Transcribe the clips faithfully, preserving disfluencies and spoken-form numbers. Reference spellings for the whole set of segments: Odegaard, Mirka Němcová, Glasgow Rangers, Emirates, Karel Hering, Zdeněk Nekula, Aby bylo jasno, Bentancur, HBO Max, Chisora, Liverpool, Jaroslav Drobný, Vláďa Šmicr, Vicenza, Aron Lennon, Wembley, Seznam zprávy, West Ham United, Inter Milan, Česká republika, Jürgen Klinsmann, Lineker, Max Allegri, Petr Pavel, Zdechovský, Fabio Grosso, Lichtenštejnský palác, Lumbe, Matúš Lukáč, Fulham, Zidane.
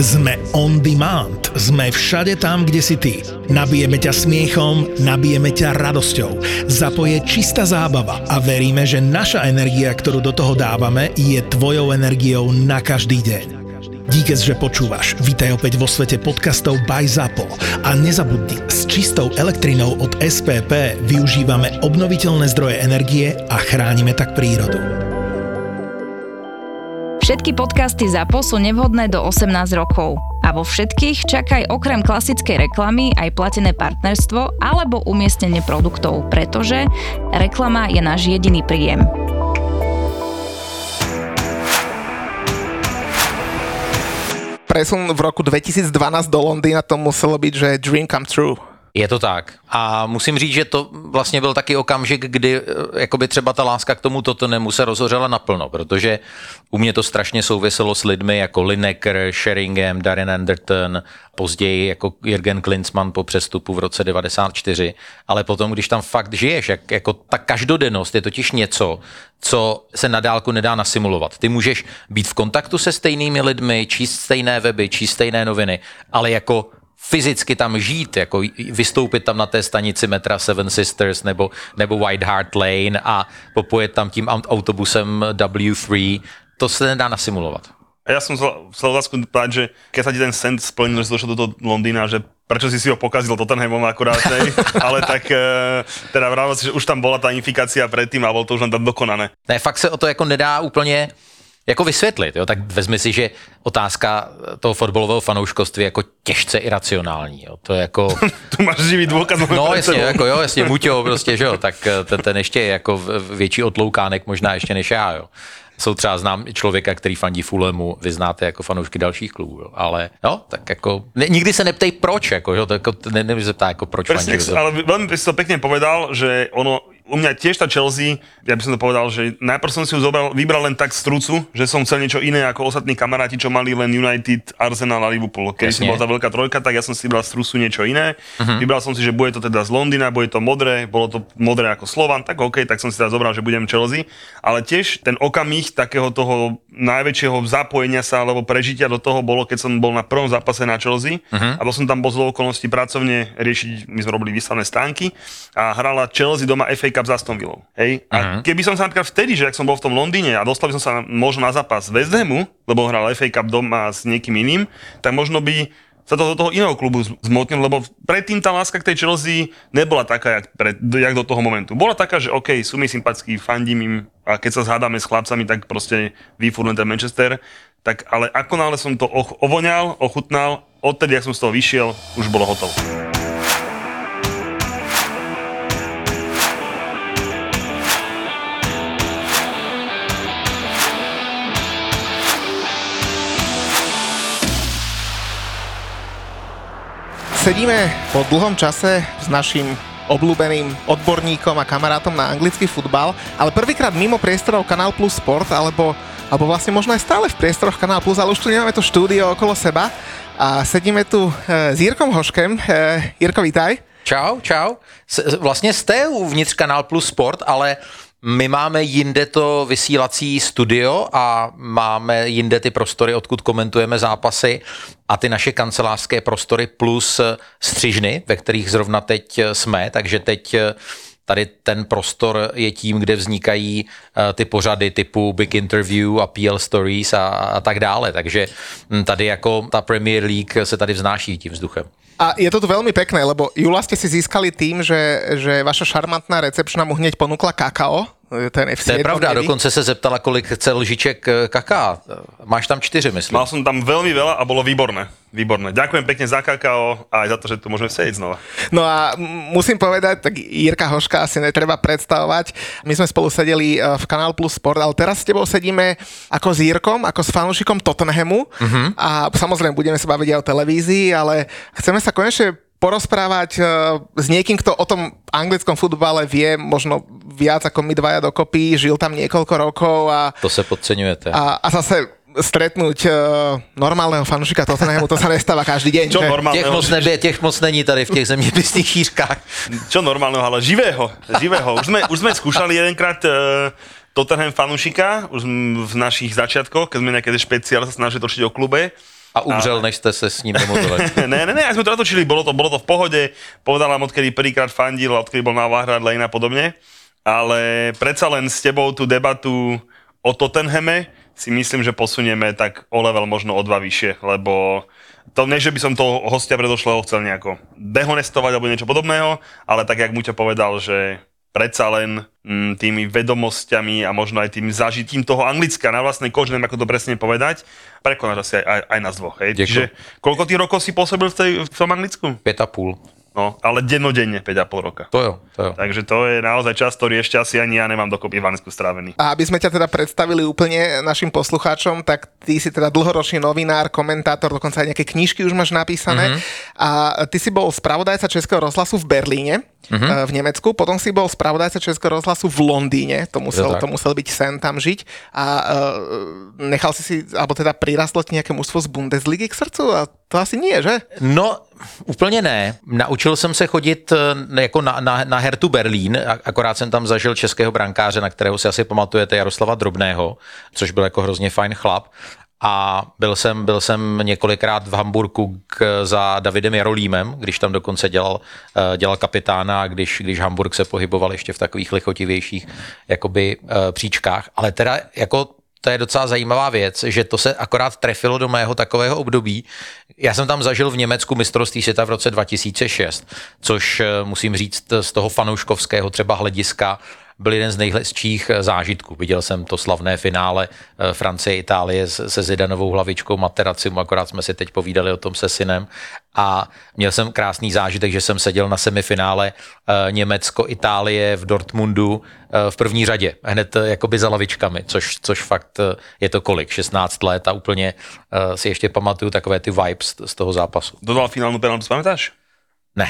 Sme on demand, sme všade tam, kde si ty. Nabijeme ťa smiechom, nabijeme ťa radosťou. ZAPO je čistá zábava a veríme, že naša energia, ktorú do toho dávame, je tvojou energiou na každý deň. Díkes, že počúvaš. Vítaj opäť vo svete podcastov by ZAPO. A nezabudni, s čistou elektrinou od es pé pé využívame obnoviteľné zdroje energie a chránime tak prírodu. Všetky podcasty ZAPO sú nevhodné do osemnásť rokov. A vo všetkých čakaj okrem klasickej reklamy aj platené partnerstvo alebo umiestnenie produktov, pretože reklama je náš jediný príjem. Presun v roku dva tisíc dvanáct do Londýna, to muselo byť, že dream come true. Je to tak. A musím říct, že to vlastně byl taky okamžik, kdy jakoby třeba ta láska k tomu Tottenhamu se rozhořela naplno, protože u mě to strašně souviselo s lidmi jako Lineker, Sheringham, Darren Anderton, později jako Jürgen Klinsmann po přestupu v roce devadesát čtyři, ale potom, když tam fakt žiješ, jak, jako ta každodennost je totiž něco, co se na dálku nedá nasimulovat. Ty můžeš být v kontaktu se stejnými lidmi, číst stejné weby, číst stejné noviny, ale jako fyzicky tam žít, jako vystoupit tam na té stanici metra Seven Sisters nebo, nebo White Hart Lane a popojet tam tím autobusem W tri, to se nedá nasimulovat. A ja som chcel otázku pýtať, že keď sa ti ten sen splnil, že si došiel do Londýna, že prečo si si ho pokazil Tottenhamom akurát, nej? Ale tak e, teda vravil si, že už tam bola tá infikácia predtým a bol to už len tam dokonané. Ne, fakt se o to jako nedá úplně jako vysvětlit, jo? Tak vezmi si, že otázka toho fotbalového fanouškovství je jako těžce iracionální, jo? To je jako... tu máš živý dôkaz. No jasně, jako jo, jasně, buď jo, prostě, že jo, tak ten, ten ještě je jako větší otloukánek možná ještě než já, jo. Jsou třeba, znám člověka, který fandí Fulhamu, vy znáte jako fanoušky dalších klubů, jo? Ale jo, tak jako, ne, nikdy se neptej proč, jako, jo, to jako, ne, nemůžu se ptá, jako proč fandí. Ale velmi si to pěkně povedal, že ono, u mňa tiež tá Chelsea, ja by som to povedal, že najprv som si ju zobral, vybral len tak z trucu, že som chcel niečo iné ako ostatní kamaráti, čo mali len United, Arsenal a Liverpool. Keď bola tá veľká trojka, tak ja som si vybral z trucu niečo iné. Uh-huh. Vybral som si, že bude to teda z Londýna, bude to modré, bolo to modré ako Slovan, tak OK, tak som si teda zobral, že budem Chelsea. Ale tiež ten okamih takého toho najväčšieho zapojenia sa alebo prežitia do toho bolo, keď som bol na prvom zápase na Chelsea. Uh-huh. A bol som tam po zlou okolnosti pracovne riešiť, my sme robili výstavné stánky a hrala Chelsea doma ef á Cup s Aston Villou, hej? A uh-huh. Keby som sa napríklad vtedy, že ak som bol v tom Londýne a dostal by som sa možno na zápas West Hamu, lebo hral ef á Cup doma s niekým iným, tak možno by sa to do toho iného klubu zmotnil, lebo predtým tá láska k tej Chelsea nebola taká, jak, pre, jak do toho momentu. Bola taká, že OK, sú mi sympatickí, fandím im a keď sa zhádame s chlapcami, tak proste vyfúrnem ten Manchester. Tak ale akonáhle som to och- ovoňal, ochutnal, odtedy, ak som z toho vyšiel, už bolo hotovo. Sedíme po dlhom čase s našim obľúbeným odborníkom a kamarátom na anglický futbal, ale prvýkrát mimo priestorov Canal+ Sport, alebo, alebo vlastne možno aj stále v priestoroch Canal+, ale už tu nemáme to štúdio okolo seba a sedíme tu e, s Jirkom Hoškem. E, Jirko, vítaj. Čau, čau. S, vlastne ste uvnitř Canal+ Sport, ale my máme jinde to vysílací studio a máme jinde ty prostory, odkud komentujeme zápasy a ty naše kancelářské prostory plus střižny, ve kterých zrovna teď jsme, takže teď tady ten prostor je tím, kde vznikají ty pořady typu Big Interview a pé el Stories a, a tak dále, takže tady jako ta Premier League se tady vznáší tím vzduchem. A je to tu veľmi pekné, lebo júla ste si získali tým, že, že vaša šarmantná recepčná mu hneď ponúkla kakao. Ten to je pravda, dokonce se zeptala, kolik chce lžiček kaká. Máš tam čtyři, myslím. Mal som tam veľmi veľa a bolo výborné. Výborné. Ďakujem pekne za kakao a aj za to, že tu môžeme sedieť znova. No a musím povedať, tak Jirka Hoška asi netreba predstavovať. My sme spolu sedeli v Canal+ Sport, ale teraz s tebou sedíme ako s Jirkom, ako s fanúšikom Tottenhamu. Mm-hmm. A samozrejme, budeme sa baviť aj o televízii, ale chceme sa konečne porozprávať s niekým, kto o tom anglickom futbale vie možno viac ako my dvaja dokopy, žil tam niekoľko rokov a... To sa podceňujete. A, a zase stretnúť uh, normálneho fanúšika Tottenhamu, to sa nestáva každý deň. Čo normálneho? Těch moc nebie, těch moc není tady v těch zeměpisných šířkách. Čo normálneho, ale živého, živého. Už sme, už sme skúšali jedenkrát... Uh... Tottenham fanúšika, už v našich začiatkoch, keď sme nejaké špeciál sa snažili točiť o klube A umřel, ale... než ste sa s ním domluvili. Ne, ne, ne, aj sme to natočili, bolo to, bolo to v pohode. Povedal nám, odkedy prvýkrát fandil, odkedy bol na White Hart Lane a podobne. Ale predsa len s tebou tú debatu o Tottenhame si myslím, že posunieme tak o level možno o dva vyššie, lebo to nie, že by som toho hostia predošlého chcel nejako dehonestovať alebo niečo podobného, ale tak, jak Muťo povedal, že predsa len m, tými vedomosťami a možno aj tým zažitím toho Anglicka na vlastnej koži, neviem, ako to presne povedať, prekonáš asi aj, aj, aj nás dvoch. Hej. Čiže koľko tých rokov si pôsobil v, tej, v tom Anglicku? päť a pol. No, ale dennodenne päť a pol roka. To jo, to jo. Takže to je naozaj čas, ktorý ešte asi ani ja nemám dokopy v Anglicku strávený. A aby sme ťa teda predstavili úplne našim poslucháčom, tak ty si teda dlhoročný novinár, komentátor, dokonca aj nejaké knižky už máš napísané. Mm-hmm. A ty si bol spravodajca Českého rozhlasu v Berlíne, mm-hmm. v Nemecku, potom si bol spravodajca Českého rozhlasu v Londýne, to musel, to musel byť sen tam žiť. A uh, nechal si si, alebo teda prirastlo ti nejaké mužstvo z Bundesligy k srdcu? A to asi nie, že? No, úplně ne. Naučil jsem se chodit jako na, na, na Hertu Berlín, akorát jsem tam zažil českého brankáře, na kterého si asi pamatujete, Jaroslava Drobného, což byl jako hrozně fajn chlap. A byl jsem, byl jsem několikrát v Hamburku k, za Davidem Jarolímem, když tam dokonce dělal, dělal kapitána, když, když Hamburg se pohyboval ještě v takových lichotivějších jakoby, příčkách. Ale teda jako... To je docela zajímavá věc, že to se akorát trefilo do mého takového období. Já jsem tam zažil v Německu mistrovství světa v roce dva tisíce šest, což musím říct z toho fanouškovského třeba hlediska byl jeden z nejhezčích zážitků. Viděl jsem to slavné finále Francie, Itálie se Zidanovou hlavičkou, Materacim, akorát jsme si teď povídali o tom se synem. A měl jsem krásný zážitek, že jsem seděl na semifinále Německo-Itálie v Dortmundu v první řadě, hned jakoby za lavičkami, což, což fakt je to kolik, šestnáct let a úplně si ještě pamatuju takové ty vibes z toho zápasu. Dodal finálnu penaltu, pamätáš? Ne.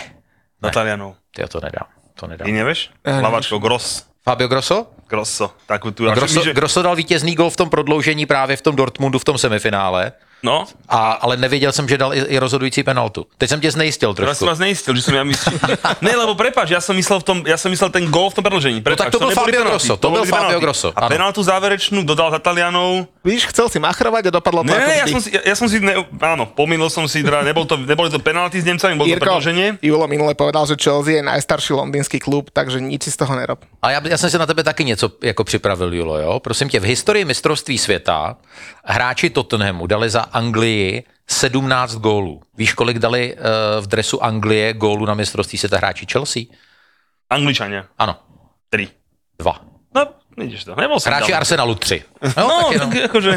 Na Talianou. Já to nedám, to nedám. Ty nevíš? Lavačko Gross. Fabio Grosso? Grosso. Tak tu Grosso, že... Grosso dal vítězný gól v tom prodloužení právě v tom Dortmundu v tom semifinále. No. A, ale nevěděl jsem, že dal i, i rozhodující penaltu. Teď jsem tě znejistil trošku. Teraz jsem vás znejistil, že jsem já myslel. Ne, lebo prepáč, já jsem myslel v tom, já jsem myslel ten gól v tom prodloužení. Prepáč, no tak to, to byl Fabio Grosso, to, to byl Fabio Grosso. A penaltu záverečnou dodal za Talianou. Víš, chcel si machrovat a dopadlo to. Ne, já jsem si já jsem si ne, áno, pomýlil jsem si, teda nebol to neboli to penalty s Němcami, bylo to prodloužení. Julo minule povedal, že Chelsea je nejstarší londýnský klub, takže nic z toho nerob. A já já jsem se na tebe taky něco jako připravil, Julo, jo. Prosím tě, v historii mistrovství světa hráči Tottenhamu dali za Anglii sedmnáct gólů. Víš, kolik dali uh, v dresu Anglie gólů na mistrovství světa hráči Chelsea? Angličané. Ano. Tri. Dva. No, vidíš to. Hráči Arsenalu tři. No, no tak, tak akože,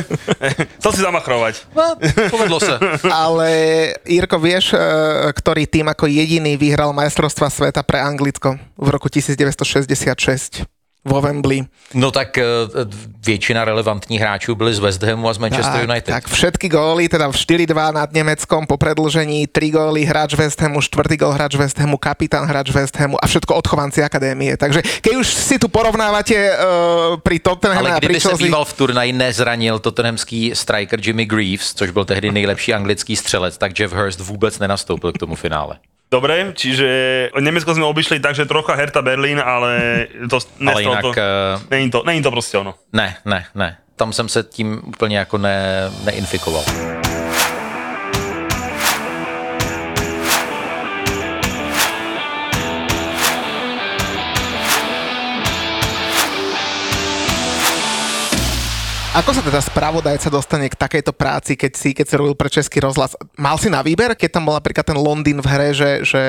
chcel si zamachrovať. No, povedlo sa. Ale, Jirko, vieš, ktorý tým ako jediný vyhral majstrovstva sveta pre Anglicko v roku devätnásť šesťdesiatšesť? Vo Wembley. No tak většina relevantních hráčů byli z West Hamu a z Manchester tak, United. Tak všetky góly, teda v štyri dva nad Nemeckom po predĺžení, tri góly hráč West Hamu, štvrtý gól hráč West Hamu, kapitán hráč West Hamu a všetko odchovanci akadémie. Takže keď už si tu porovnávate uh, pri Tottenhame a pri Chelsea... Ale kdyby se býval v turnaji nezranil tottenhamský striker Jimmy Greaves, což byl tehdy nejlepší anglický střelec, tak Jeff Hurst vůbec nenastoupil k tomu finále. Dobre, čiže Nemecko sme obišli tak, že trocha Hertha Berlin, ale to nestalo to. Není to, není to proste ono. Ne, ne, ne. Tam som sa tím úplne ako ne, neinfikoval. Ako sa teda spravodajca dostane k takejto práci, keď si, keď si robil pre Český rozhlas? Mal si na výber, keď tam bol napríklad ten Londýn v hre, že, že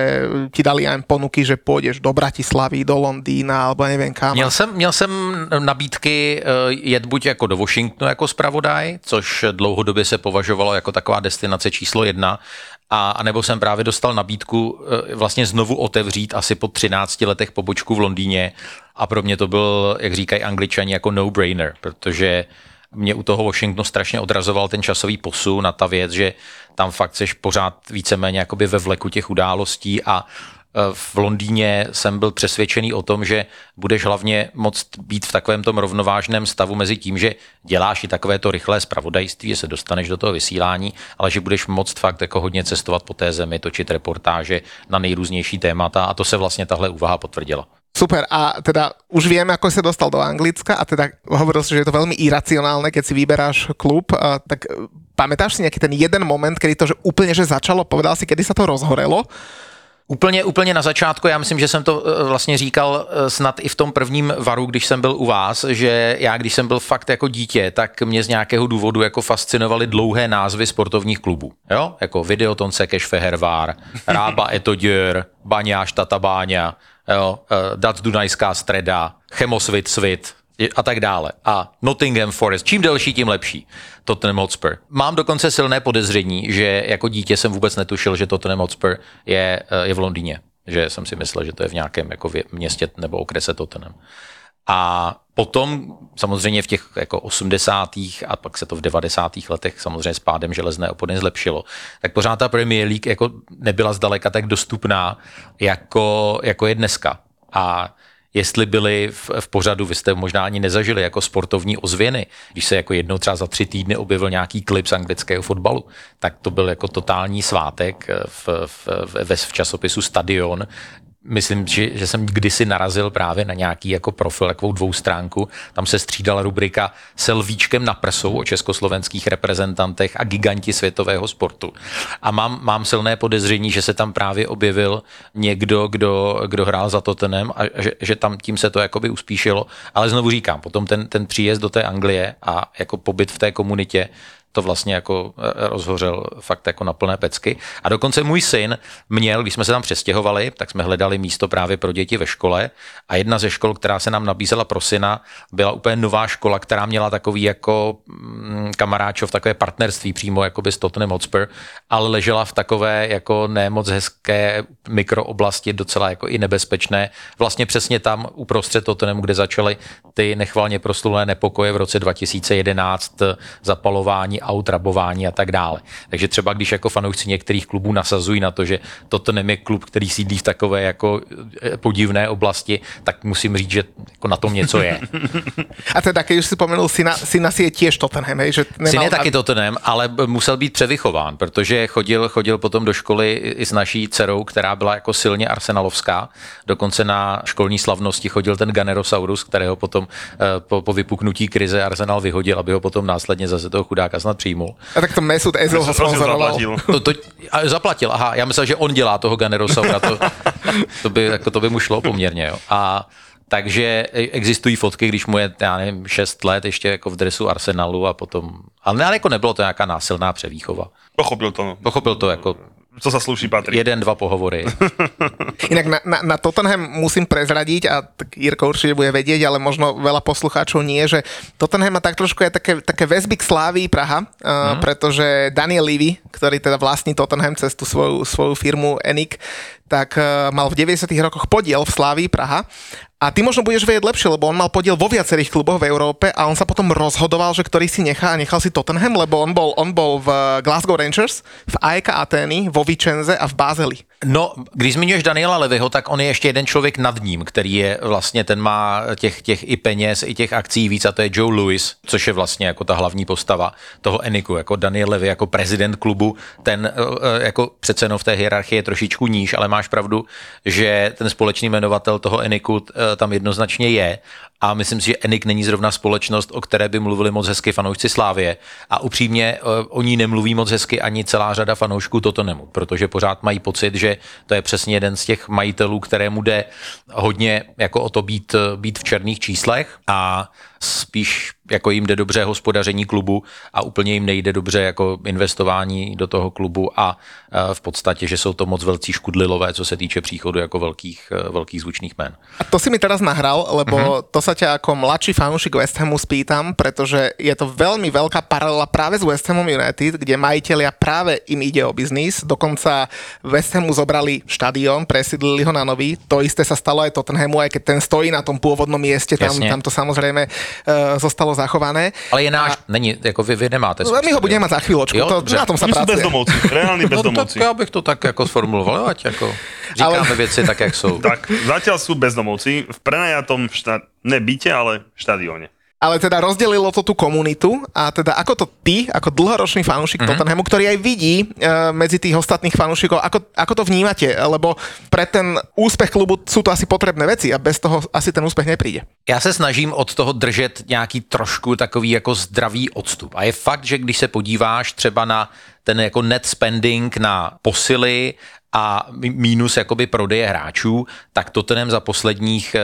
ti dali aj ponuky, že pôjdeš do Bratislavy, do Londýna, alebo neviem kam? Měl jsem, měl jsem nabídky jet buď jako do Washingtonu jako spravodaj, což dlouhodobě se považovalo jako taková destinace číslo jedna, a nebo jsem právě dostal nabídku vlastně znovu otevřít asi po třinácti letech pobočku v Londýně, a pro mě to byl, jak říkají Angličani, jako no-brainer, protože mě u toho Washingtonu strašně odrazoval ten časový posun a ta věc, že tam fakt seš pořád víceméně jakoby ve vleku těch událostí, a v Londýně jsem byl přesvědčený o tom, že budeš hlavně moct být v takovém tom rovnovážném stavu mezi tím, že děláš i takové to rychlé zpravodajství, že se dostaneš do toho vysílání, ale že budeš moct fakt jako hodně cestovat po té zemi, točit reportáže na nejrůznější témata, a to se vlastně tahle úvaha potvrdila. Super, a teda už vieme, ako sa dostal do Anglicka a teda hovoril si, že je to veľmi iracionálne, keď si vyberáš klub, a tak pamätáš si nejaký ten jeden moment, kedy to že úplne že začalo? Povedal si, kedy sa to rozhorelo? Úplně, úplně na začátku, já myslím, že jsem to vlastně říkal snad i v tom prvním varu, když jsem byl u vás, že já, když jsem byl fakt jako dítě, tak mě z nějakého důvodu jako fascinovaly dlouhé názvy sportovních klubů. Jo? Jako Videoton Sekeš Fehervár, Rába Etodjör, Baňáš Tatabáňa, Dac Dunajská Streda, Chemosvit Svit a tak dále. A Nottingham Forest. Čím delší, tím lepší. Tottenham Hotspur. Mám dokonce silné podezření, že jako dítě jsem vůbec netušil, že Tottenham Hotspur je, je v Londýně. Že jsem si myslel, že to je v nějakém jako městě nebo okrese Tottenham. A potom samozřejmě v těch jako osmdesátých a pak se to v devadesátých letech samozřejmě s pádem železné opony zlepšilo. Tak pořád ta Premier League jako nebyla zdaleka tak dostupná, jako, jako je dneska. A jestli byli v, v pořadu, vy jste možná ani nezažili jako sportovní ozvěny, když se jako jednou třeba za tři týdny objevil nějaký klip z anglického fotbalu, tak to byl jako totální svátek v, v, v, v časopisu Stadion. Myslím, že, že jsem kdysi narazil právě na nějaký jako profil, takovou dvoustránku. Tam se střídala rubrika se lvíčkem na prsou o československých reprezentantech a giganti světového sportu. A mám, mám silné podezření, že se tam právě objevil někdo, kdo, kdo hrál za Tottenham a že, že tam tím se to jakoby uspíšilo. Ale znovu říkám, potom ten, ten příjezd do té Anglie a jako pobyt v té komunitě to vlastně jako rozhořel fakt jako na plné pecky. A dokonce můj syn měl, když jsme se tam přestěhovali, tak jsme hledali místo právě pro děti ve škole a jedna ze škol, která se nám nabízela pro syna, byla úplně nová škola, která měla takový jako kamaráčov, takové partnerství přímo jakoby s Tottenham Hotspur, ale ležela v takové jako nemoc hezké mikrooblasti, docela jako i nebezpečné. Vlastně přesně tam uprostřed Tottenhamu, kde začaly ty nechvalně proslulé nepokoje v roce dva tisíce jedenáct, zapalování aut, rabování a tak dále. Takže třeba když jako fanoušci některých klubů nasazují na to, že Tottenham je klub, který sídlí v takové jako podivné oblasti, tak musím říct, že jako na tom něco je. A teda, keď už si pomenul, syna, syna si je tiež Tottenham, hej? Že nemal... Syn je taky Tottenham, ale musel být převychován, protože chodil, chodil potom do školy i s naší dcerou, která byla jako silně arsenalovská. Dokonce na školní slavnosti chodil ten Ganerosaurus, kterého potom po, po vypuknutí krize Arsenal vyhodil, aby ho potom následně zase toho chudáka snad přijmul. A tak to Mesut Özil ho sponzoroval. To, to, zaplatil, aha, já myslel, že on dělá toho Ganerosaura, to, to, by, jako to by mu šlo poměrně. Jo. A takže existují fotky, když mu je, já nevím, šest let ještě jako v dresu Arsenalu a potom, ale, ne, ale jako nebylo to nějaká násilná převýchova. Pochopil to. No. Pochopil to jako... Co sa slúši, patrí. Jeden, dva pohovory. Inak na, na, na Tottenham musím prezradiť, a tak Jirko určite bude vedieť, ale možno veľa poslucháčov nie, že Tottenham má tak trošku aj také, také väzby k Slávii Praha, uh, mm. pretože Daniel Levy, ktorý teda vlastní Tottenham cez tú svoju, svoju firmu ENIC, tak uh, mal v deväťdesiatych rokoch podiel v Slávii Praha. A ty možno budeš vedieť lepšie, lebo on mal podiel vo viacerých kluboch v Európe a on sa potom rozhodoval, že ktorý si nechá a nechal si Tottenham, lebo on bol, on bol v Glasgow Rangers, v á é ká Athény, vo Vicenze a v Bázeli. No, když zmiňuješ Daniela Levyho, tak on je ještě jeden člověk nad ním, který je vlastně, ten má těch, těch i peněz, i těch akcí víc a to je Joe Louis, což je vlastně jako ta hlavní postava toho ENICu, jako Daniel Levy, jako prezident klubu, ten jako přece jenom v té hierarchii je trošičku níž, ale máš pravdu, že ten společný jmenovatel toho ENICu tam jednoznačně je a myslím si, že ENIC není zrovna společnost, o které by mluvili moc hezky fanoušci Slávie a upřímně o ní nemluví moc hezky ani celá řada fanoušků Tottenhamu, protože pořád mají pocit, že to je přesně jeden z těch majitelů, kterému jde hodně jako o to být, být v černých číslech a spíš jako jim jde dobře hospodaření klubu a úplně jim nejde dobře jako investování do toho klubu a v podstatě, že jsou to moc velcí škudlilové, co se týče příchodu jako velkých, velkých zvučných men. A to si mi teraz nahral, lebo uh-huh. to sa ťa ako mladší fanúšik West Hamu spýtam, pretože je to veľmi veľká paralela práve s West Hamom United, kde majitelia práve im ide o biznis, dokonca West Hamu zobrali štadión, presídlili ho na nový, to isté sa stalo aj Tottenhamu, aj keď ten stojí na tom pôvodnom mieste, tam, tam to samozrejme Uh, zostalo zachované. Ale je náš, a... není, jako vy, vy nemáte. No, my ho budeme mať za chvíľočku, jo, to, na tom sa pracuje. My sú bezdomovci, reálni bezdomovci. No tak ja bych to tak jako sformuloval, ať jako říkáme ale... veci tak, jak sú. Tak, zatiaľ sú bezdomovci v prenajatom šta... ne byte, ale štadióne. Ale teda rozdelilo to tú komunitu a teda ako to ty, ako dlhoročný fanúšik mm-hmm. Tottenhamu, ktorý aj vidí e, medzi tých ostatných fanúšikov, ako, ako to vnímate? Lebo pre ten úspech klubu sú to asi potrebné veci a bez toho asi ten úspech nepríde. Já se snažím od toho držet nějaký trošku takový jako zdravý odstup. A je fakt, že když se podíváš třeba na ten jako net spending na posily a mínus jakoby prodeje hráčů, tak Tottenham za posledních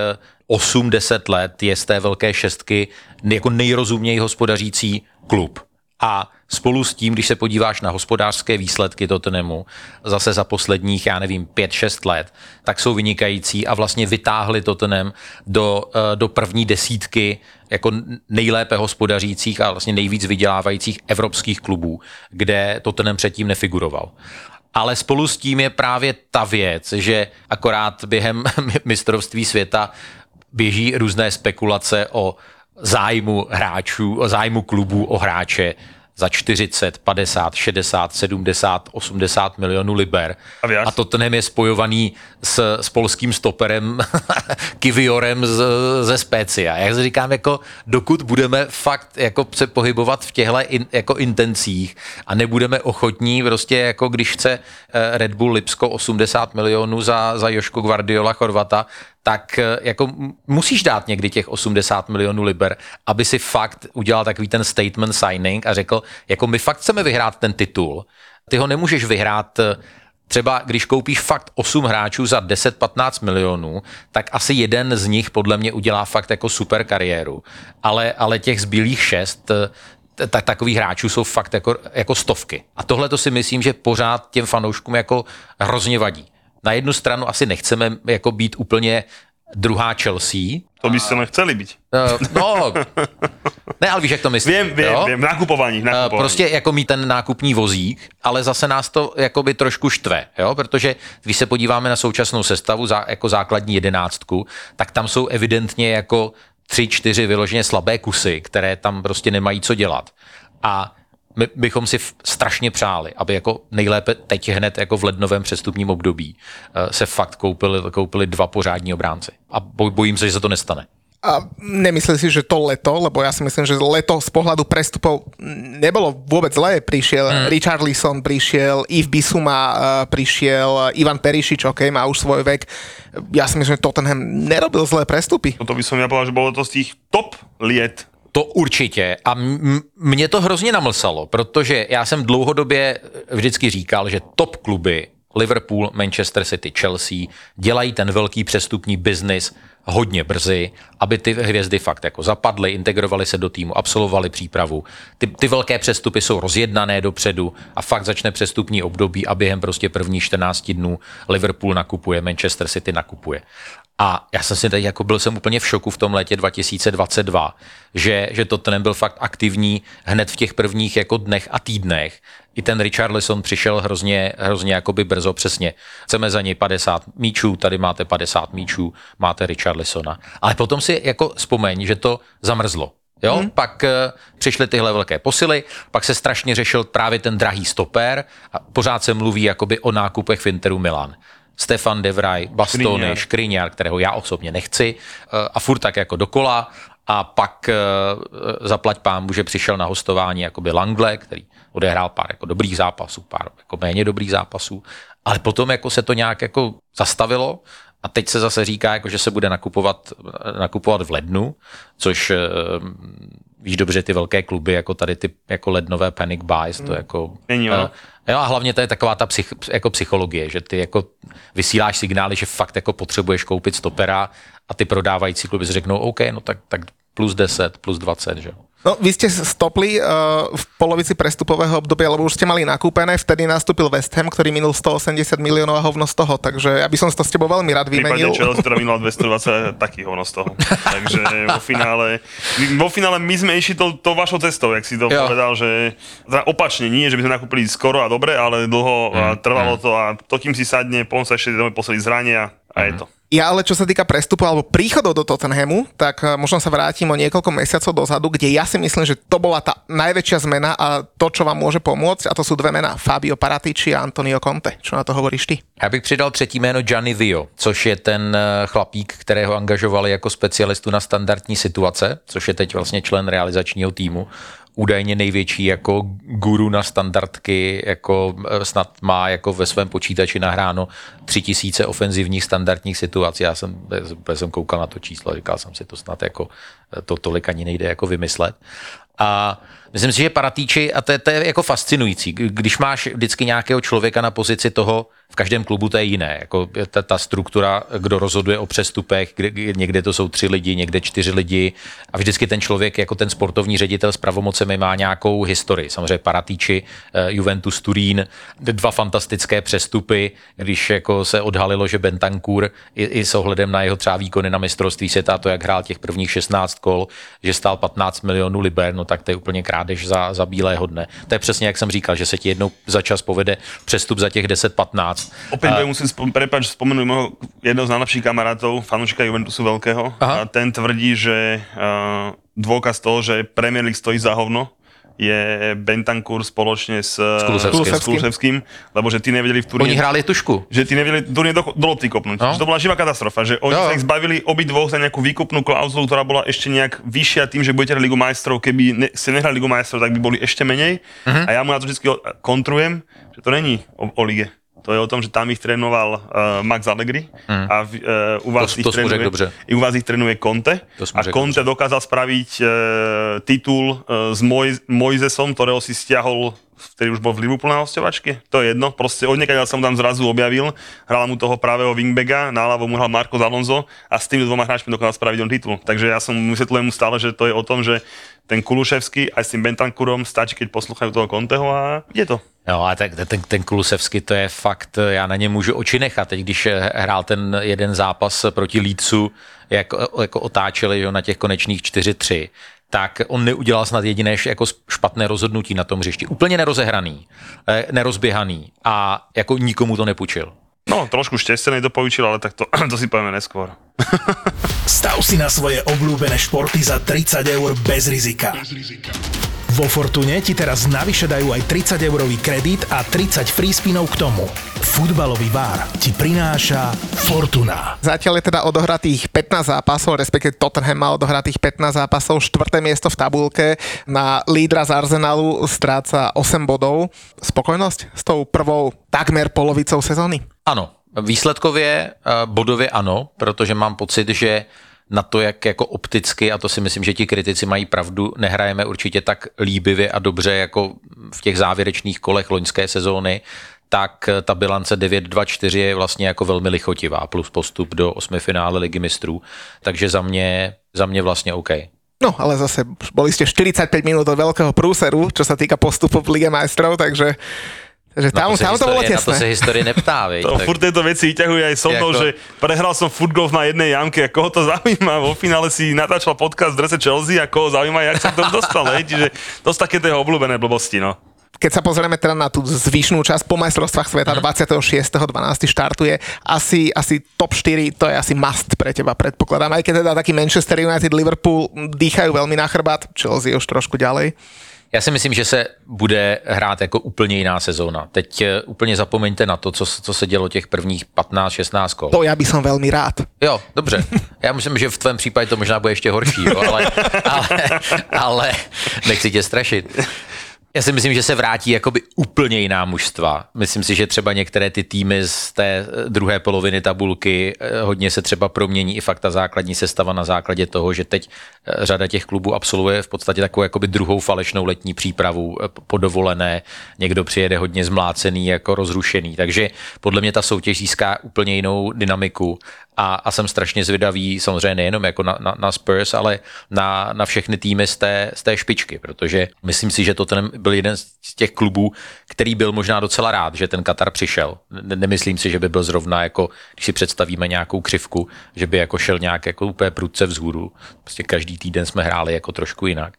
osm deset let je z té velké šestky jako nejrozumněji hospodařící klub. A spolu s tím, když se podíváš na hospodářské výsledky Tottenhamu, zase za posledních, já nevím, pět šest let, tak jsou vynikající a vlastně vytáhli Tottenham do, do první desítky jako nejlépe hospodařících a vlastně nejvíc vydělávajících evropských klubů, kde Tottenham předtím nefiguroval. Ale spolu s tím je právě ta věc, že akorát během mistrovství světa běží různé spekulace o zájmu hráčů, o zájmu klubů, o hráče za čtyřicet, padesát, šedesát, sedmdesát, osmdesát milionů liber. A Tottenham je spojovaný s, s polským stoperem Kiviorem z, ze Spezia. Jak se říkám, jako, dokud budeme fakt jako, se pohybovat v těchto in, jako, intencích a nebudeme ochotní, prostě jako když chce Red Bull Lipsko osmdesát milionů za, za Jošku Guardiola Chorvata, tak jako musíš dát někdy těch osmdesát milionů liber, aby si fakt udělal takový ten statement signing a řekl, jako my fakt chceme vyhrát ten titul. Ty ho nemůžeš vyhrát třeba, když koupíš fakt osm hráčů za deset patnáct milionů, tak asi jeden z nich podle mě udělá fakt jako super kariéru. Ale, ale těch zbylých šest tak takových hráčů jsou fakt jako, jako stovky. A tohle to si myslím, že pořád těm fanouškům jako hrozně vadí. Na jednu stranu asi nechceme jako být úplně druhá Chelsea. To byste nechceli být. No, ne, ale víš, jak to myslím. Vím, vím, vím, nakupování, nakupování. Prostě jako mít ten nákupní vozík, ale zase nás to jakoby trošku štve, jo? Protože když se podíváme na současnou sestavu za, jako základní jedenáctku, tak tam jsou evidentně jako tři, čtyři vyloženě slabé kusy, které tam prostě nemají co dělat. A my bychom si strašně přáli, aby jako nejlépe teď hned jako v lednovém přestupním období se fakt koupili, koupili dva pořádní obránci. A bojím se, že se to nestane. A nemyslíš si, že to leto, lebo ja si myslím, že leto z pohľadu prestupov nebolo vôbec zlé. Prišiel mm. Richarlison, prišiel Yves Bissouma, prišiel Ivan Perišič, ok, má už svoj vek. Ja si myslím, že Tottenham nerobil zlé prestupy. No to by som ja povedal, že bolo to z tých top liet. To určitě. A m- mě to hrozně namlsalo, protože já jsem dlouhodobě vždycky říkal, že top kluby Liverpool, Manchester City, Chelsea dělají ten velký přestupní biznis hodně brzy, aby ty hvězdy fakt jako zapadly, integrovali se do týmu, absolvovali přípravu. Ty, ty velké přestupy jsou rozjednané dopředu a fakt začne přestupní období a během prostě prvních čtrnácti dnů Liverpool nakupuje, Manchester City nakupuje. A já jsem si tady jako byl jsem úplně v šoku v tom létě dva tisíce dvacet dva, že, že Tottenham byl fakt aktivní hned v těch prvních jako dnech a týdnech. I ten Richarlison přišel hrozně, hrozně jakoby brzo, přesně. Chceme za něj padesát míčů, tady máte padesát míčů, máte Richarlisona. Ale potom si jako vzpomeň, že to zamrzlo. Jo? Hmm. Pak uh, přišly tyhle velké posily, pak se strašně řešil právě ten drahý stoper a pořád se mluví jakoby o nákupech v Interu Milan. Stefan De Vrij, Bastony, Škriňar, kterého já osobně nechci a furt tak jako dokola a pak zaplať pánbu, že přišel na hostování jakoby Langle, který odehrál pár jako dobrých zápasů, pár jako méně dobrých zápasů, ale potom jako se to nějak jako zastavilo a teď se zase říká, jako, že se bude nakupovat, nakupovat v lednu, což víš dobře, ty velké kluby, jako tady ty jako lednové panic buys, to jako... Není, uh, jo, a hlavně to je taková ta psych, jako psychologie, že ty jako vysíláš signály, že fakt jako potřebuješ koupit stopera a ty prodávající kluby si řeknou, OK, no tak, tak plus deset, plus dvacet, že jo. No, vy ste stopli uh, v polovici prestupového obdobia, lebo už ste mali nakúpené, vtedy nastúpil West Ham, ktorý minul sto osemdesiat miliónov a hovno z toho, takže ja by som to s tebou veľmi rád vymenil. Prípadne Chelsea, ktorá minula dvestodvadsať, taký hovno z toho. Takže vo finále, vo finále my sme išli to, to vašou cestou, jak si to jo. povedal, že opačne nie, že by sme nakúpili skoro a dobre, ale dlho mm. a trvalo mm. to a to, kým si sadne, potom sa ešte poslali zrania a mm. je to. Ja ale čo sa týka prestupu alebo príchodov do Tottenhamu, tak možno sa vrátim o niekoľko mesiacov dozadu, kde ja si myslím, že to bola tá najväčšia zmena a to, čo vám môže pomôcť, a to sú dve mená, Fabio Paratici a Antonio Conte. Čo na to hovoríš ty? Já bych přidal třetí jméno Gianni Vio, což je ten chlapík, kterého angažovali jako specialistu na standardní situace, což je teď vlastně člen realizačního týmu. Údajně největší jako guru na standardky, jako snad má jako ve svém počítači nahráno tři tisíce ofenzivních standardních situací. Já jsem, já jsem koukal na to číslo, říkal jsem si, to snad jako to tolik ani nejde jako vymyslet. A myslím si, že Paratici, a to je, to je jako fascinující, když máš vždycky nějakého člověka na pozici toho, v každém klubu to je jiné, jako ta, ta struktura, kdo rozhoduje o přestupech, kde, někde to jsou tři lidi, někde čtyři lidi a vždycky ten člověk, jako ten sportovní ředitel s pravomocemi má nějakou historii. Samozřejmě Paratici, Juventus Turín, dva fantastické přestupy, když jako se odhalilo, že Bentancur i, i s ohledem na jeho třeba výkony na mistrovství světa, to jak hrál těch prvních šestnáct kol, že stál patnáct milionů liber, no tak to je úplně krádež za, za bílého dne. To je přesně, jak jsem říkal, že se ti jednou za čas povede přestup za těch deset patnáct. Opäť a... musím spom- prepáč, spomenúť môjho jedného z najlepších kamarátov, fanúšika Juventusu Veľkého. Aha. A ten tvrdí, že uh, dôkaz toho, že Premier League stojí za hovno, je Bentancur spoločne s, s Kulusevským, lebo že tí nevedeli v turnie... Oni hráli tušku. Že tí nevedeli v turnie do, do lopty kopnúť. No. To bola živá katastrofa, že oni no. sa ich zbavili obidvoch za nejakú výkupnú klauzulu, ktorá bola ešte nejak vyššia tým, že budete hrať Ligu majstrov, keby ne, ste nehrali Ligu majstrov, tak by boli ešte menej. Uh-huh. A ja mu na to vždycky kontrujem, že to není o, o lige. To je o tom, že tam ich trénoval uh, Max Allegri mm. a uh, u, vás to, to trénuje, u vás ich trénuje Conte. A Conte dokázal spraviť uh, titul uh, s Moj- Mojzesom, ktorého si stiahol, ktorý už bol v Liverpoole na hosťovačke. To je jedno, proste odniekaď som tam zrazu objavil, hral mu toho pravého wingbacka, náľavo mu hral Marcos Alonso a s tými dvoma hráčmi dokázal spraviť on titul. Takže ja som vysvetľujem mu stále, že to je o tom, že ten Kulusevský aj s tým Bentancurom stačí, keď posluchajú toho Conteho a je to. No a ten, ten, ten Kulusevský, to je fakt, já na ně můžu oči nechat. Teď když hrál ten jeden zápas proti Leedsu, jak jako otáčeli jo, na těch konečných čtyři tři, tak on neudělal snad jediné jako špatné rozhodnutí na tom hřišti. Úplně nerozehraný, nerozběhaný a jako nikomu to nepůjčil. No, trošku šťastne to poučil, ale tak to, to si povieme neskôr. Stav si na svoje obľúbené športy za tridsať eur bez rizika. Bez rizika. Vo Fortune ti teraz navyše dajú aj tridsať eurový kredit a tridsať free spinov k tomu. Futbalový bar ti prináša Fortuna. Zatiaľ je teda odohratých pätnásť zápasov, respektive Tottenham má odohratých pätnásť zápasov, štvrté miesto v tabulke, na lídra z Arsenalu stráca osem bodov. Spokojnosť s tou prvou takmer polovicou sezóny? Ano, výsledkově bodově ano, protože mám pocit, že na to, jak jako opticky, a to si myslím, že ti kritici mají pravdu, nehrajeme určitě tak líbivě a dobře jako v těch závěrečných kolech loňské sezóny, tak ta bilance devět dva čtyři je vlastně jako velmi lichotivá, plus postup do osmi finále Ligy mistrů, takže za mě, za mě vlastně OK. No, ale zase boli ste štyridsaťpäť minút od veľkého prúseru, čo sa týka postupu v Lige majstrov, takže... Že tam, tam to bolo tesné. Na to sa histórie neptá, vieš. To furt tieto veci vyťahujú aj so mnou, že prehral som futgolf na jednej jamke a koho to zaujíma, vo finále si natáčal podcast v drese Chelsea a koho zaujíma, jak sa k tomu dostal, hej. Čiže dosť také to jeho obľúbené blbosti, no. Keď sa pozrieme teda na tú zvyšnú časť po majstrovstvách sveta, dvadsiateho šiesteho dvanásteho štartuje, asi, asi top štyri, to je asi must pre teba, predpokladám. Aj keď teda taký Manchester United, Liverpool dýchajú veľmi na chrbát, Chelsea už trošku ďalej. Já si myslím, že se bude hrát jako úplně jiná sezóna. Teď úplně zapomeňte na to, co, co se dělo těch prvních pätnásť šestnásť kol. To já bych jsem velmi rád. Jo, dobře. Já myslím, že v tvém případě to možná bude ještě horší, jo, ale, ale, ale nechci tě strašit. Já si myslím, že se vrátí jakoby úplně jiná mužstva. Myslím si, že třeba některé ty týmy z té druhé poloviny tabulky hodně se třeba promění i fakt ta základní sestava na základě toho, že teď řada těch klubů absolvuje v podstatě takovou jakoby druhou falešnou letní přípravu po dovolené. Někdo přijede hodně zmlácený, jako rozrušený. Takže podle mě ta soutěž získá úplně jinou dynamiku. A, a jsem strašně zvědavý, samozřejmě nejenom jako na, na, na Spurs, ale na, na všechny týmy z té, z té špičky, protože myslím si, že to ten byl jeden z těch klubů, který byl možná docela rád, že ten Katar přišel. Nemyslím si, že by byl zrovna, jako, když si představíme nějakou křivku, že by jako šel nějak jako úplně prudce vzhůru. Prostě každý týden jsme hráli jako trošku jinak.